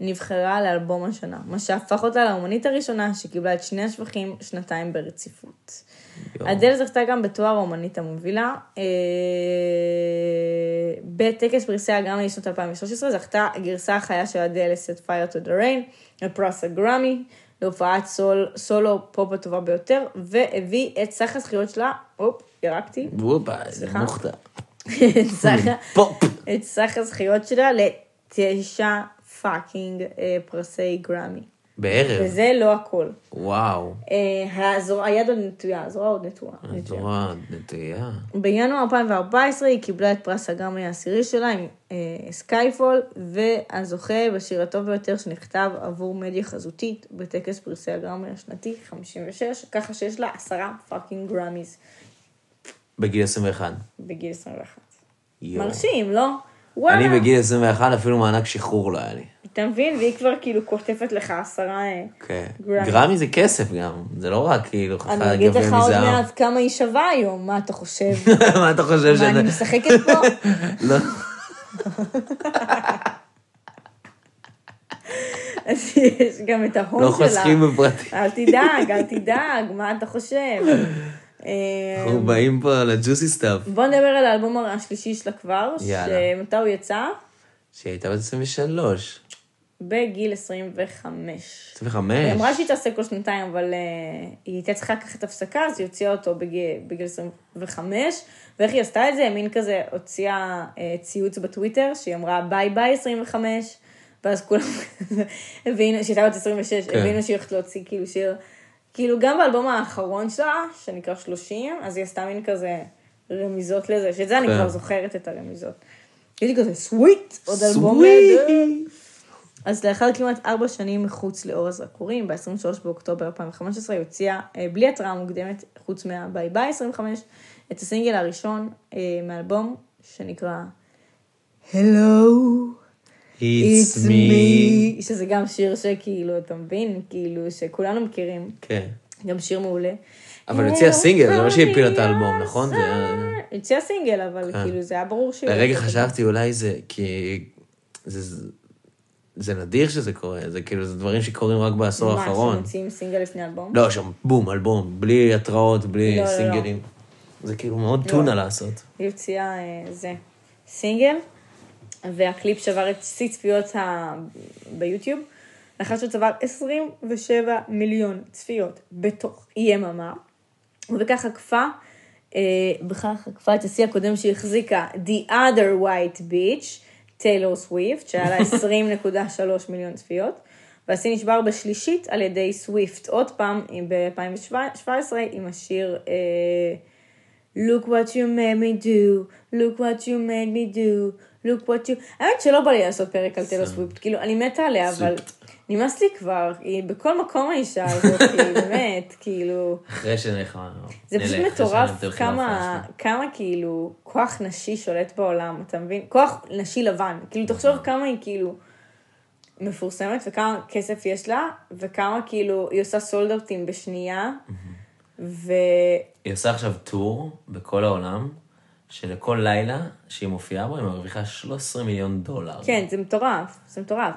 נבחרה לאלבום השנה, מה שהפך אותה לאומנית הראשונה שקיבלה את שני השבחים שנתיים ברציפות. אדל זכתה גם בתואר האומנית המובילה. בטקס פרסי הגרמי לשנות אלפיים ושלוש עשרה זכתה גרסה החיה של אדל ל-Set Fire to the Rain, לפרס הגרמי, להופעת סול, סולו פופ הטובה ביותר, והביא את סך הזכיות שלה, אופ, ירקתי. וובה, זה מוכתה. את סך הזכיות שלה לתשע פאקינג פרסי גרמי. בערב. וזה לא הכל. וואו. היד עוד נטויה, הזרוע עוד נטויה. הזרוע עוד נטויה. בינואר אלפיים וארבע עשרה היא קיבלה את פרס הגרמי העשירי שלה עם סקייפול, והזוכה בשיר הטוב ביותר שנכתב עבור מדיה חזותית בטקס פרסי הגרמי השנתי חמישים ושש, ככה שיש לה עשרה פאקינג גרמיז. בגיל עשרים ואחת. בגיל עשרים ואחת. מרשים, לא? אני בגיל עשרים ואחת אפילו מענק שחרור לא היה לי. אתה מבין? והיא כבר כאילו כותפת לך עשרה גרמי. גרמי זה כסף גם, זה לא רק כאילו חכה לגבי מזהר. אני אגיד לך עוד מעט כמה היא שווה היום, מה אתה חושב? מה אתה חושב שזה? מה, אני משחקת פה? לא. אז יש גם את ההון שלה. לא חוסכים בפרטים. אל תדאג, אל תדאג, מה אתה חושב? אנחנו באים פה לג'וסי סטאפ. בוא נדבר על האלבום השלישי שלה כבר, שמתי הוא יצא? שהיא הייתה בת עשרים ושלוש. בגיל עשרים וחמש. עשרים וחמש? היא אמרה שהיא תעשה כל שנתיים, אבל היא הייתה צריכה לקחת הפסקה, אז היא הוציאה אותו בגיל עשרים וחמש, ואיך היא עשתה את זה? מין כזה הוציאה ציוץ בטוויטר, שהיא אמרה ביי ביי עשרים וחמש, ואז כולם הבינו, שהיא הייתה בת עשרים ושש, הבינו שהיא הולכת להוציא כאילו שיר, כאילו גם באלבום האחרון שלה, שנקרא שלושים, אז היא עשתה מין כזה רמיזות לזה, שאת זה אני כבר זוכרת את הרמיזות. הייתי כזה סוויט, עוד אלבום אדל. אז לאחר כמעט ארבע שנים מחוץ לאורז הקוראים, ב-עשרים ושלושה באוקטובר אלפיים וחמש עשרה, יוציאה בלי התראה מוקדמת, חוץ מהביי ביי עשרים וחמש, את הסינגל הראשון מאלבום, שנקרא Hello, It's Me. שזה גם שיר שכאילו, אתה מבין, כאילו שכולנו מכירים. כן. גם שיר מעולה. אבל יוציאה סינגל, זה לא שהפילה את האלבום, נכון? יוציאה סינגל, אבל כאילו זה היה ברור ש... לרגע חשבתי אולי זה, כי זה נדיר שזה קורה, זה כאילו זה דברים שקורים רק בעשור האחרון. מה, שמוציאים סינגל לפני אלבום? לא, שם בום, אלבום, בלי התראות, בלי סינגלים. זה כאילו מאוד טונה לעשות. יוציאה זה סינגל, והקליפ שבר את שיא צפיות ביוטיוב, לאחר שצבר עשרים ושבע מיליון צפיות בתוך יממה, ובכך עקפה, אה, בכך עקפה את השיא הקודם שהחזיקה The Other White Beach, Taylor Swift, שהיה לה עשרים נקודה שלוש מיליון צפיות, והשיא נשבר בשלישית על ידי סוויפט, עוד פעם ב-אלפיים ושבע עשרה עם השיר אה, Look what you made me do, look what you made me do, look what you... האמת שלא בא לי לעשות פרק על טיילור סוויפט, כאילו אני מתה עליה, אבל... נמאס לי כבר, היא בכל מקום האישה הזאת, היא באמת, כאילו... אחרי שנלחמה. זה פשוט מטורף כמה כאילו כוח נשי שולט בעולם, אתה מבין? כוח נשי לבן, כאילו תחשוב כמה היא כאילו מפורסמת וכמה כסף יש לה, וכמה כאילו היא עושה סולדאוטים בשנייה, ו... היא עושה עכשיו טור בכל העולם, שלכל לילה שהיא מופיעה בו, היא מרוויחה שלושה עשר מיליון דולר. כן, זה מטורף, זה מטורף.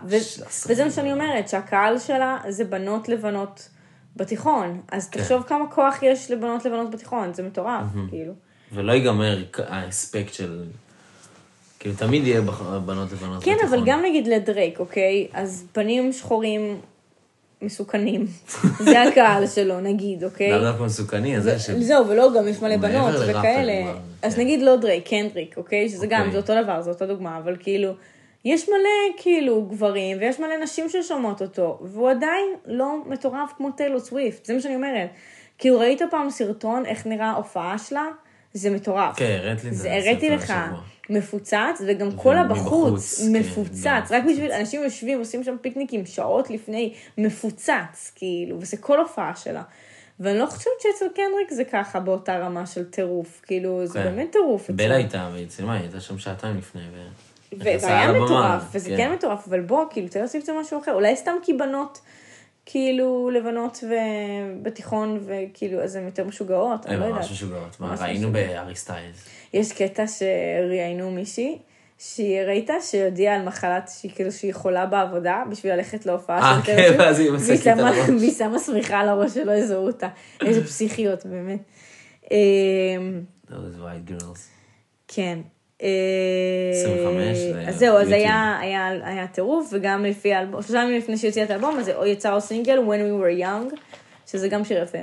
וזה מה שאני אומרת, שהקהל שלה זה בנות לבנות בתיכון, אז תחשוב כמה כוח יש לבנות לבנות בתיכון, זה מטורף, כאילו. ולא ייגמר האספקט של... כאילו, תמיד יהיה בנות לבנות. כן, אבל גם נגיד לדרייק, אוקיי? אז פנים שחורים מסוכנים. זה הקהל שלו, נגיד, אוקיי? לא דווקא מסוכני, אז זה של... זהו, ולא, גם יש מלא בנות וכאלה. אז נגיד לא דרייק, קנדריק, אוקיי? שזה גם, זה אותו דבר, זה אותה דוגמה, אבל כאילו... יש מלא כאילו גברים, ויש מלא נשים ששומעות אותו, והוא עדיין לא מטורף כמו טיילור סוויפט, זה מה שאני אומרת. כאילו ראית פעם סרטון, איך נראה ההופעה שלה, זה מטורף. כן, הראת לי את זה. הראיתי לך, מפוצץ, וגם כל הבחוץ מפוצץ, רק בשביל אנשים יושבים, עושים שם פיקניקים שעות לפני, מפוצץ, כאילו, וזה כל הופעה שלה. ואני לא חושבת שאצל קנדריק זה ככה, באותה רמה של טירוף, כאילו, זה באמת טירוף. בלה הייתה, והיא הייתה שם שעתיים לפני, וזה היה מטורף, וזה כן מטורף, אבל בוא, כאילו, תהיה להוסיף את זה משהו אחר, אולי סתם כי בנות, כאילו, לבנות בתיכון, וכאילו, אז הן יותר משוגעות, אני לא יודעת. ממש משוגעות, מה, ראינו באריסטייז. יש קטע שראיינו מישהי, שהיא ראיתה שהודיעה על מחלת, כאילו, שהיא חולה בעבודה, בשביל ללכת להופעה. אה, כן, ואז היא מסקית על הראש. והיא שמה סמיכה על הראש שלא יזהו אותה. איזה פסיכיות, באמת. Those white girls. כן. אז זהו, אז היה טירוף, וגם לפי האלבום, שלושה ימים לפני שיוציא את האלבום, אז יצא לו סינגל, When We Were Young, שזה גם שיר יפה.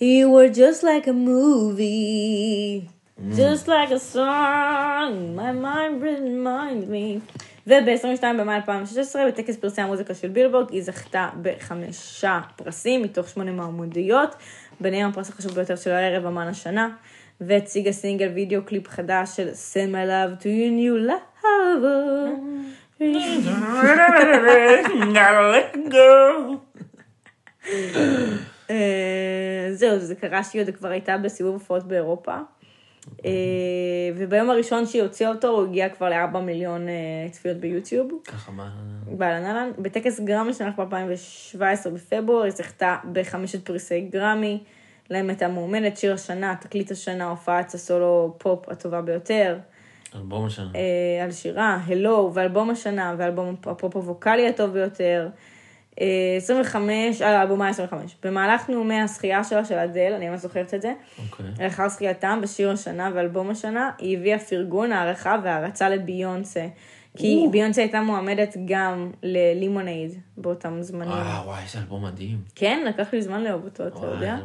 You were just like a movie, just like a song, my mind reminds me. וב-עשרים ושניים במאי אלפיים ושש עשרה, בטקס פרסי המוזיקה של בילבורד, היא זכתה בחמישה פרסים, מתוך שמונה מועמדויות, ביניהם הפרס החשוב ביותר של הערב, אמן השנה. והציגה סינגל וידאו קליפ חדש של Send My Love to Your New Lover. זהו, זה קרה שהיא עוד כבר הייתה בסיבוב הופעות באירופה, וביום הראשון שהיא הוציאה אותו, הוא הגיע כבר לארבע מיליון צפיות ביוטיוב. ככה מה? בעלנלן. בטקס גרמי שנערך ב-אלפיים שבע עשרה בפברואר, היא זכתה בחמשת פרסי גרמי, להם הייתה מועמדת, שיר השנה, תקליט השנה, הופעת הסולו פופ הטובה ביותר. אלבום השנה. אה, על שירה, Hello, ואלבום השנה, ואלבום הפופ הווקלי הטוב ביותר. אה, עשרים וחמש, אה, אלבום ה-עשרים וחמש. במהלך נאומי הזכייה שלה של אדל, אני ממש זוכרת את זה. אוקיי. לאחר זכייתם, בשיר השנה ואלבום השנה, היא הביאה פרגון, הערכה והערצה לביונסה. כי ביונסה הייתה מועמדת גם ללימונייד באותם זמנים. אה, וואי, זה אלבום מדהים. כן, לקח לי זמן לאהוב אותו, אתה יודע?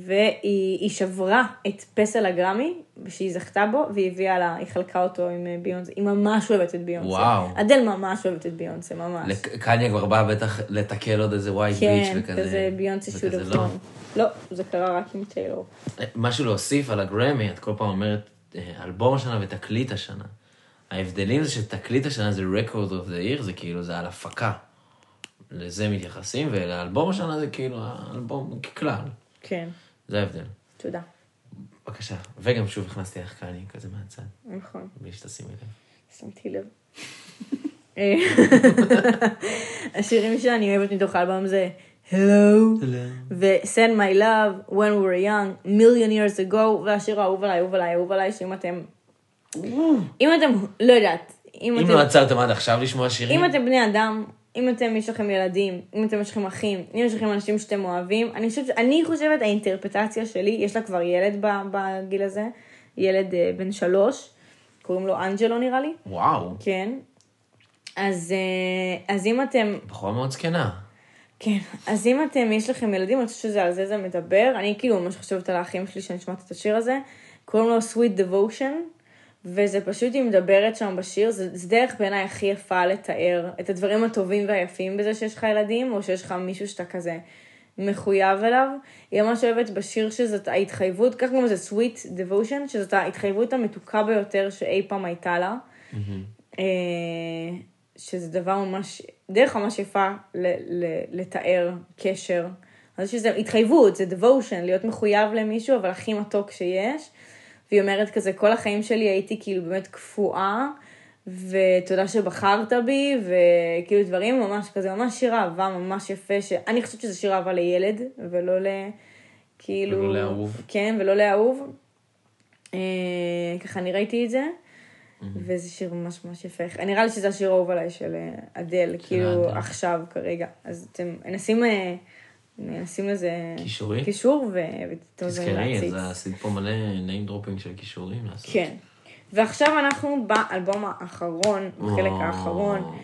והיא שברה את פסל הגרמי שהיא זכתה בו, והיא הביאה לה, היא חלקה אותו עם ביונסה, היא ממש אוהבת את ביונסה, אדל ממש אוהבת את ביונסה, ממש. קניה כבר באה בטח לתקל עוד איזה ווייט ביץ' וכזה. כן, כזה ביונסה שודו. לא, זה קרה רק עם טיילור. משהו להוסיף על הגרמי, את כל פעם אומרת אלבום השנה ותקליט השנה. ההבדלים זה שתקליט השנה זה record of the year, זה כאילו, זה על הפקה. לזה מתייחסים, ולאלבום השנה זה כאילו, האלבום ככלל. כן. זה ההבדל. תודה. בבקשה. וגם שוב הכנסתי לך קני כזה מהצד. נכון. בלי שתשימי לב. שמתי לב. השירים שאני אוהבת מתוך האלבום זה Hello, ו-Send My Love, When We Were Young, Million Years Ago, והשיר האהוב עליי, אהוב עליי, אהוב עליי, שאם אתם... אם אתם, לא יודעת, אם אתם... אם לא עצרתם עד עכשיו לשמוע שירים? אם אתם בני אדם, אם אתם יש לכם ילדים, אם אתם יש לכם אחים, אם יש לכם אנשים שאתם אוהבים, אני חושבת, אני חושבת, האינטרפטציה שלי, יש לה כבר ילד בגיל הזה, ילד בן שלוש, קוראים לו אנג'לו נראה לי. וואו. כן. אז, אז אם אתם... בחורה מאוד זקנה. כן, אז אם אתם, יש לכם ילדים, אני חושבת שזה על זה זה מדבר, אני כאילו ממש חושבת על האחים שלי שאני שמעת את השיר הזה, קוראים לו Sweet Devotion, וזה פשוט היא מדברת שם בשיר, זה, זה דרך בעיניי הכי יפה לתאר את הדברים הטובים והיפים בזה שיש לך ילדים, או שיש לך מישהו שאתה כזה מחויב אליו. היא ממש אוהבת בשיר שזאת ההתחייבות, כך גם זה sweet devotion, שזאת ההתחייבות המתוקה ביותר שאי פעם הייתה לה, mm-hmm. שזה דבר ממש, דרך ממש יפה ל, ל, לתאר קשר. אז שזה התחייבות, זה devotion, להיות מחויב למישהו, אבל הכי מתוק שיש. והיא אומרת כזה, כל החיים שלי הייתי כאילו באמת קפואה, ותודה שבחרת בי, וכאילו דברים ממש כזה, ממש שיר אהבה, ממש יפה, שאני חושבת שזה שיר אהבה לילד, ולא ל... כאילו... ולא לאהוב. כן, ולא לאהוב. ככה אני ראיתי את זה, וזה שיר ממש ממש יפה. נראה לי שזה השיר אהוב עליי של אדל, כאילו עכשיו כרגע. אז אתם נשים נשים לזה קישורי. קישור ו... תזכרי, אז עשית פה מלא name dropping של קישורים. כן. ועכשיו אנחנו באלבום האחרון, בחלק האחרון,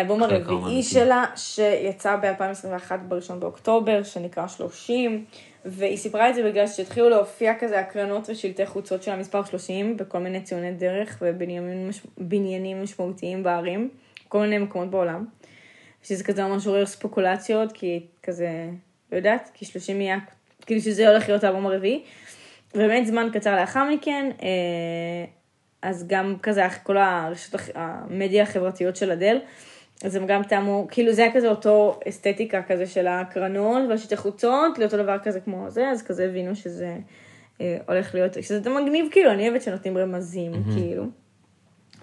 אלבום הרביעי שלה, שיצא ב-אלפיים עשרים ואחת בראשון באוקטובר, שנקרא שלושים, והיא סיפרה את זה בגלל שהתחילו להופיע כזה הקרנות ושלטי חוצות של המספר שלושים, בכל מיני ציוני דרך ובניינים משמעותיים בערים, כל מיני מקומות בעולם. שזה כזה ממש עורר ספקולציות, כי כזה, לא יודעת, כי שלושים יהיה, כאילו שזה הולך להיות האלבום הרביעי, ובאמת זמן קצר לאחר מכן, אז גם כזה, כל הרשתות המדיה החברתיות של אדל, אז הם גם טעמו, כאילו זה היה כזה אותו אסתטיקה כזה של הקרנות והשיטי חוצות, לאותו דבר כזה כמו זה, אז כזה הבינו שזה אה, הולך להיות, שזה מגניב כאילו, אני אוהבת שנותנים רמזים, mm-hmm. כאילו.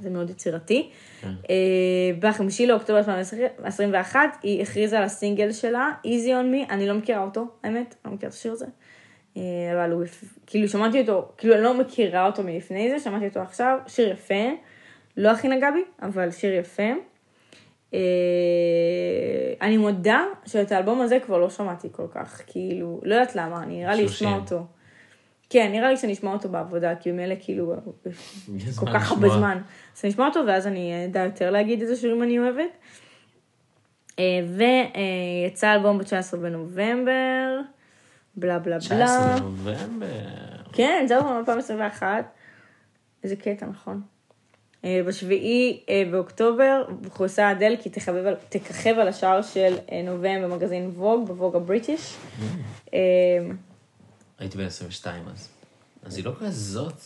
זה מאוד יצירתי. Yeah. אה, בחמישי לאוקטובר אלפיים עשרים ואחת, היא הכריזה על הסינגל שלה, Easy on me, אני לא מכירה אותו, האמת, אני לא מכירה את השיר הזה. אבל הוא, כאילו שמעתי אותו, כאילו אני לא מכירה אותו מלפני זה, שמעתי אותו עכשיו, שיר יפה, לא הכי נגע בי, אבל שיר יפה. אני מודה שאת האלבום הזה כבר לא שמעתי כל כך, כאילו, לא יודעת למה, נראה לי לשמוע אותו. כן, נראה לי שנשמע אותו בעבודה, כי במילא כאילו, כל כך הרבה זמן. אז אני אשמע אותו, ואז אני אדע יותר להגיד איזה שירים אני אוהבת. ויצא אלבום ב-תשעה עשר בנובמבר, בלה בלה בלה. תשעה עשר בנובמבר. כן, זה הוא אלפיים עשרים ואחת. איזה קטע, נכון. בשביעי באוקטובר, חוסה אדל, כי תככב על השער של נובמבר במגזין ווג, בווג הבריטיש. הייתי ב-עשרים ושתיים אז. אז היא לא כזאת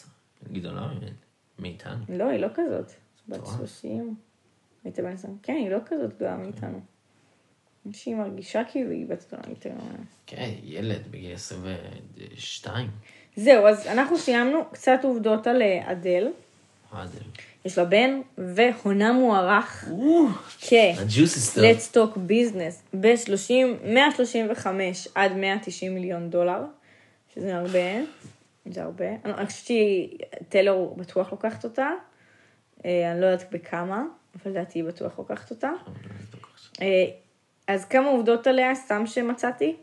גדולה מאיתנו. לא, היא לא כזאת. בת שלושים. הייתי ב-עשרים. כן, היא לא כזאת גדולה מאיתנו. שהיא מרגישה כאילו היא בת גדולה מאיתנו. כן, ילד בגיל עשרים ושתיים. זהו, אז אנחנו סיימנו קצת עובדות על אדל. עאדל. יש לה בן, והונה מוערך. כ-Let's Talk Business ב-מאה שלושים וחמש עד מאה תשעים מיליון דולר. שזה הרבה, זה הרבה. אני חושבת שטלור בטוח לוקחת אותה, אני לא יודעת בכמה, אבל לדעתי היא בטוח לוקחת אותה. אז כמה עובדות עליה, סתם שמצאתי,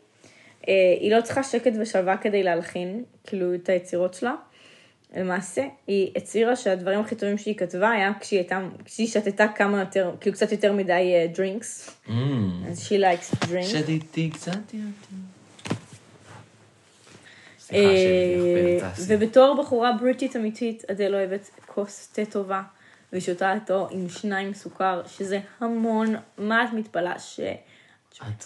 היא לא צריכה שקט ושווה כדי להלחין, כאילו את היצירות שלה. למעשה, היא הצהירה שהדברים הכי טובים שהיא כתבה היה כשהיא שתתה כמה יותר, כאילו קצת יותר מדי דרינקס. אז she likes drinks. שתיתי קצת יותר. ובתור בחורה בריטית אמיתית, אדל אוהבת כוס תה טובה, והיא שותה אותו עם שניים סוכר, שזה המון, מה את מתפלאה ש... את.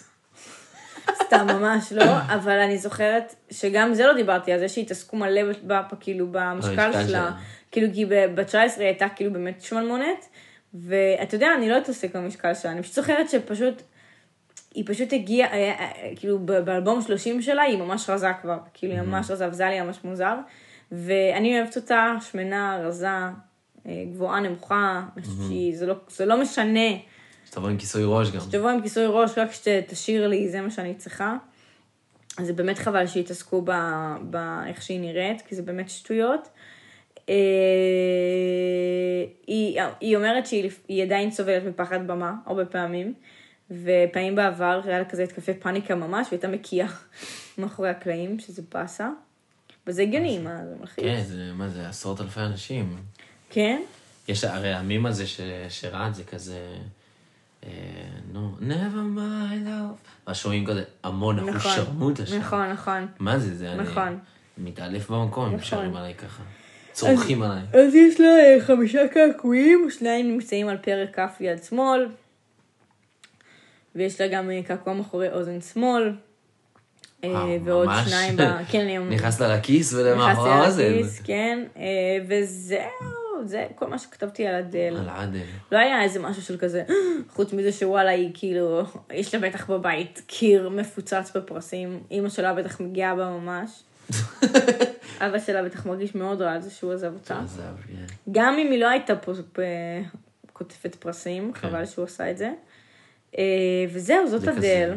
סתם ממש לא, אבל אני זוכרת שגם זה לא דיברתי, על זה שהתעסקו מלא בפה, כאילו במשקל שלה, כאילו כי ב-תשע עשרה היא הייתה כאילו באמת שמלמונת, ואתה יודע, אני לא התעסק במשקל שלה, אני פשוט זוכרת שפשוט... היא פשוט הגיעה, כאילו, באלבום שלושים שלה, היא ממש רזה כבר, כאילו, היא ממש רזה, וזה לי ממש מוזר, ואני אוהבת אותה, שמנה, רזה, גבוהה, נמוכה, זה לא משנה. שתבוא עם כיסוי ראש גם. שתבוא עם כיסוי ראש, רק שתשאיר לי, זה מה שאני צריכה. אז זה באמת חבל שהתעסקו באיך שהיא נראית, כי זה באמת שטויות. היא אומרת שהיא עדיין סובלת מפחד במה, הרבה פעמים, ופעמים בעבר היה לה כזה התקפי פאניקה ממש, והייתה מקיאה מאחורי הקלעים, שזה פסה. וזה הגיוני, מה זה מלחיץ? כן, זה, מה זה, עשרות אלפי אנשים. כן? יש, הרי המים הזה שראת, זה כזה, אה, no, never my love. השורים כזה, המון, נכון, אנחנו שרמות השם. נכון, נכון. מה זה, זה נכון. אני מתעלף במקום, נכון. שרים עליי ככה. צורכים אז, עליי. אז יש לה אה, חמישה קעקועים, שניים נמצאים על פרק כף יד שמאל, ויש לה גם קעקוע מאחורי אוזן שמאל, ועוד שניים... נכנס לה לכיס ולמאחורי האוזן. כן, וזהו, זה כל מה שכתבתי על אדל. על אדל. לא היה איזה משהו של כזה, חוץ מזה שוואלה היא כאילו, יש לה בטח בבית קיר מפוצץ בפרסים, אמא שלה בטח מגיעה בה ממש. אבא שלה בטח מרגיש מאוד רע על זה שהוא עזב אותה. עזב, כן. גם אם היא לא הייתה כותפת פרסים, חבל שהוא עשה את זה. וזהו, זאת אדל.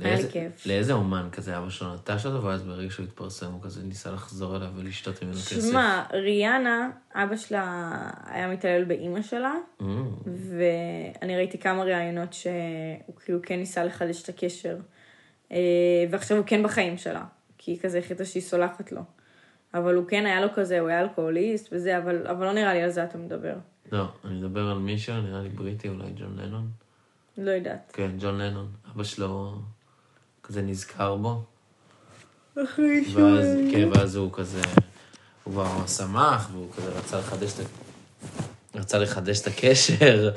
היה לי כיף. לאיזה אומן כזה, אבא שלו נטש אותו, ואז ברגע שהוא התפרסם, הוא כזה ניסה לחזור אליו ולשתות ממנו כסף. שמה, ריאנה, אבא שלה היה מתעלל באמא שלה, ואני ראיתי כמה ראיונות שהוא כאילו כן ניסה לחדש את הקשר ועכשיו הוא כן בחיים שלה, כי היא כזה החליטה שהיא סולחת לו. אבל הוא כן היה לו כזה, הוא היה אלכוהוליסט וזה, אבל, אבל לא נראה לי על זה אתה מדבר. לא, אני מדבר על מישהו, נראה לי בריטי, אולי ג'ון לנון. לא יודעת. כן, ג'ון לנון. אבא שלו כזה נזכר בו. אחרי שוי. ואז, כן, ואז הוא כזה, הוא כבר שמח, והוא כזה רצה לחדש את, רצה לחדש את הקשר.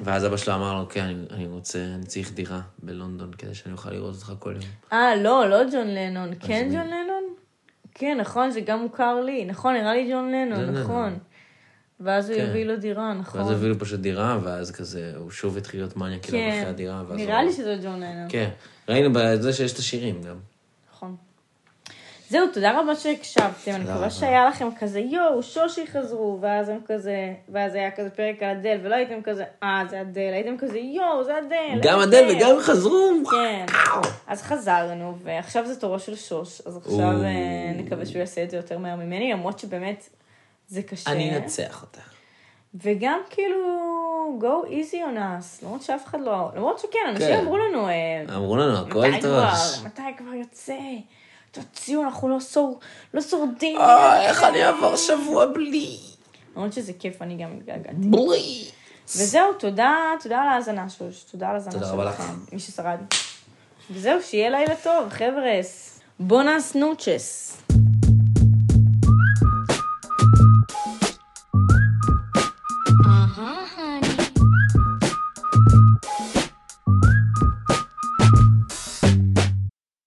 ואז אבא שלו אמר לו, כן, אני, אני רוצה, אני צריך דירה בלונדון, כדי שאני אוכל לראות אותך כל יום. אה, לא, לא ג'ון לנון. כן, ג'ון לנון? כן, נכון, זה גם מוכר לי. נכון, נראה לי ג'ון לנון, נכון. ואז הוא הביא לו דירה, נכון. ואז הביא לו פשוט דירה, ואז כזה, הוא שוב התחיל להיות מניה כאילו אחרי הדירה. נראה לי שזה ג'ון לנון. כן, ראינו בזה שיש את השירים גם. נכון. זהו, תודה רבה שהקשבתם, אני מקווה שהיה לכם כזה, יואו, שושי חזרו, ואז הם כזה, ואז היה כזה פרק על אדל, ולא הייתם כזה, אה, זה אדל, הייתם כזה, יואו, זה אדל. גם אדל וגם חזרו. כן, אז חזרנו, ועכשיו זה תורו של שוש, אז עכשיו נקווה שהוא יעשה את זה יותר מהר ממני, למרות שבאמת זה קשה. אני אנצח אותה. וגם כאילו, go easy on us, למרות שאף אחד לא, למרות שכן, אנשים אמרו לנו, אמרו לנו, הכל טוב. מתי כבר יוצא? תוציאו, אנחנו לא, סור, לא שורדים. אה, איך אני עבר שבוע בלי. למרות שזה כיף, אני גם מתגעגעתי. בלי. וזהו, תודה, תודה על ההזנה שוש. תודה על ההזנה שוש. תודה רבה לך. מי ששרד. וזהו, שיהיה לילה טוב, חבר'ס. בונס נוצ'ס.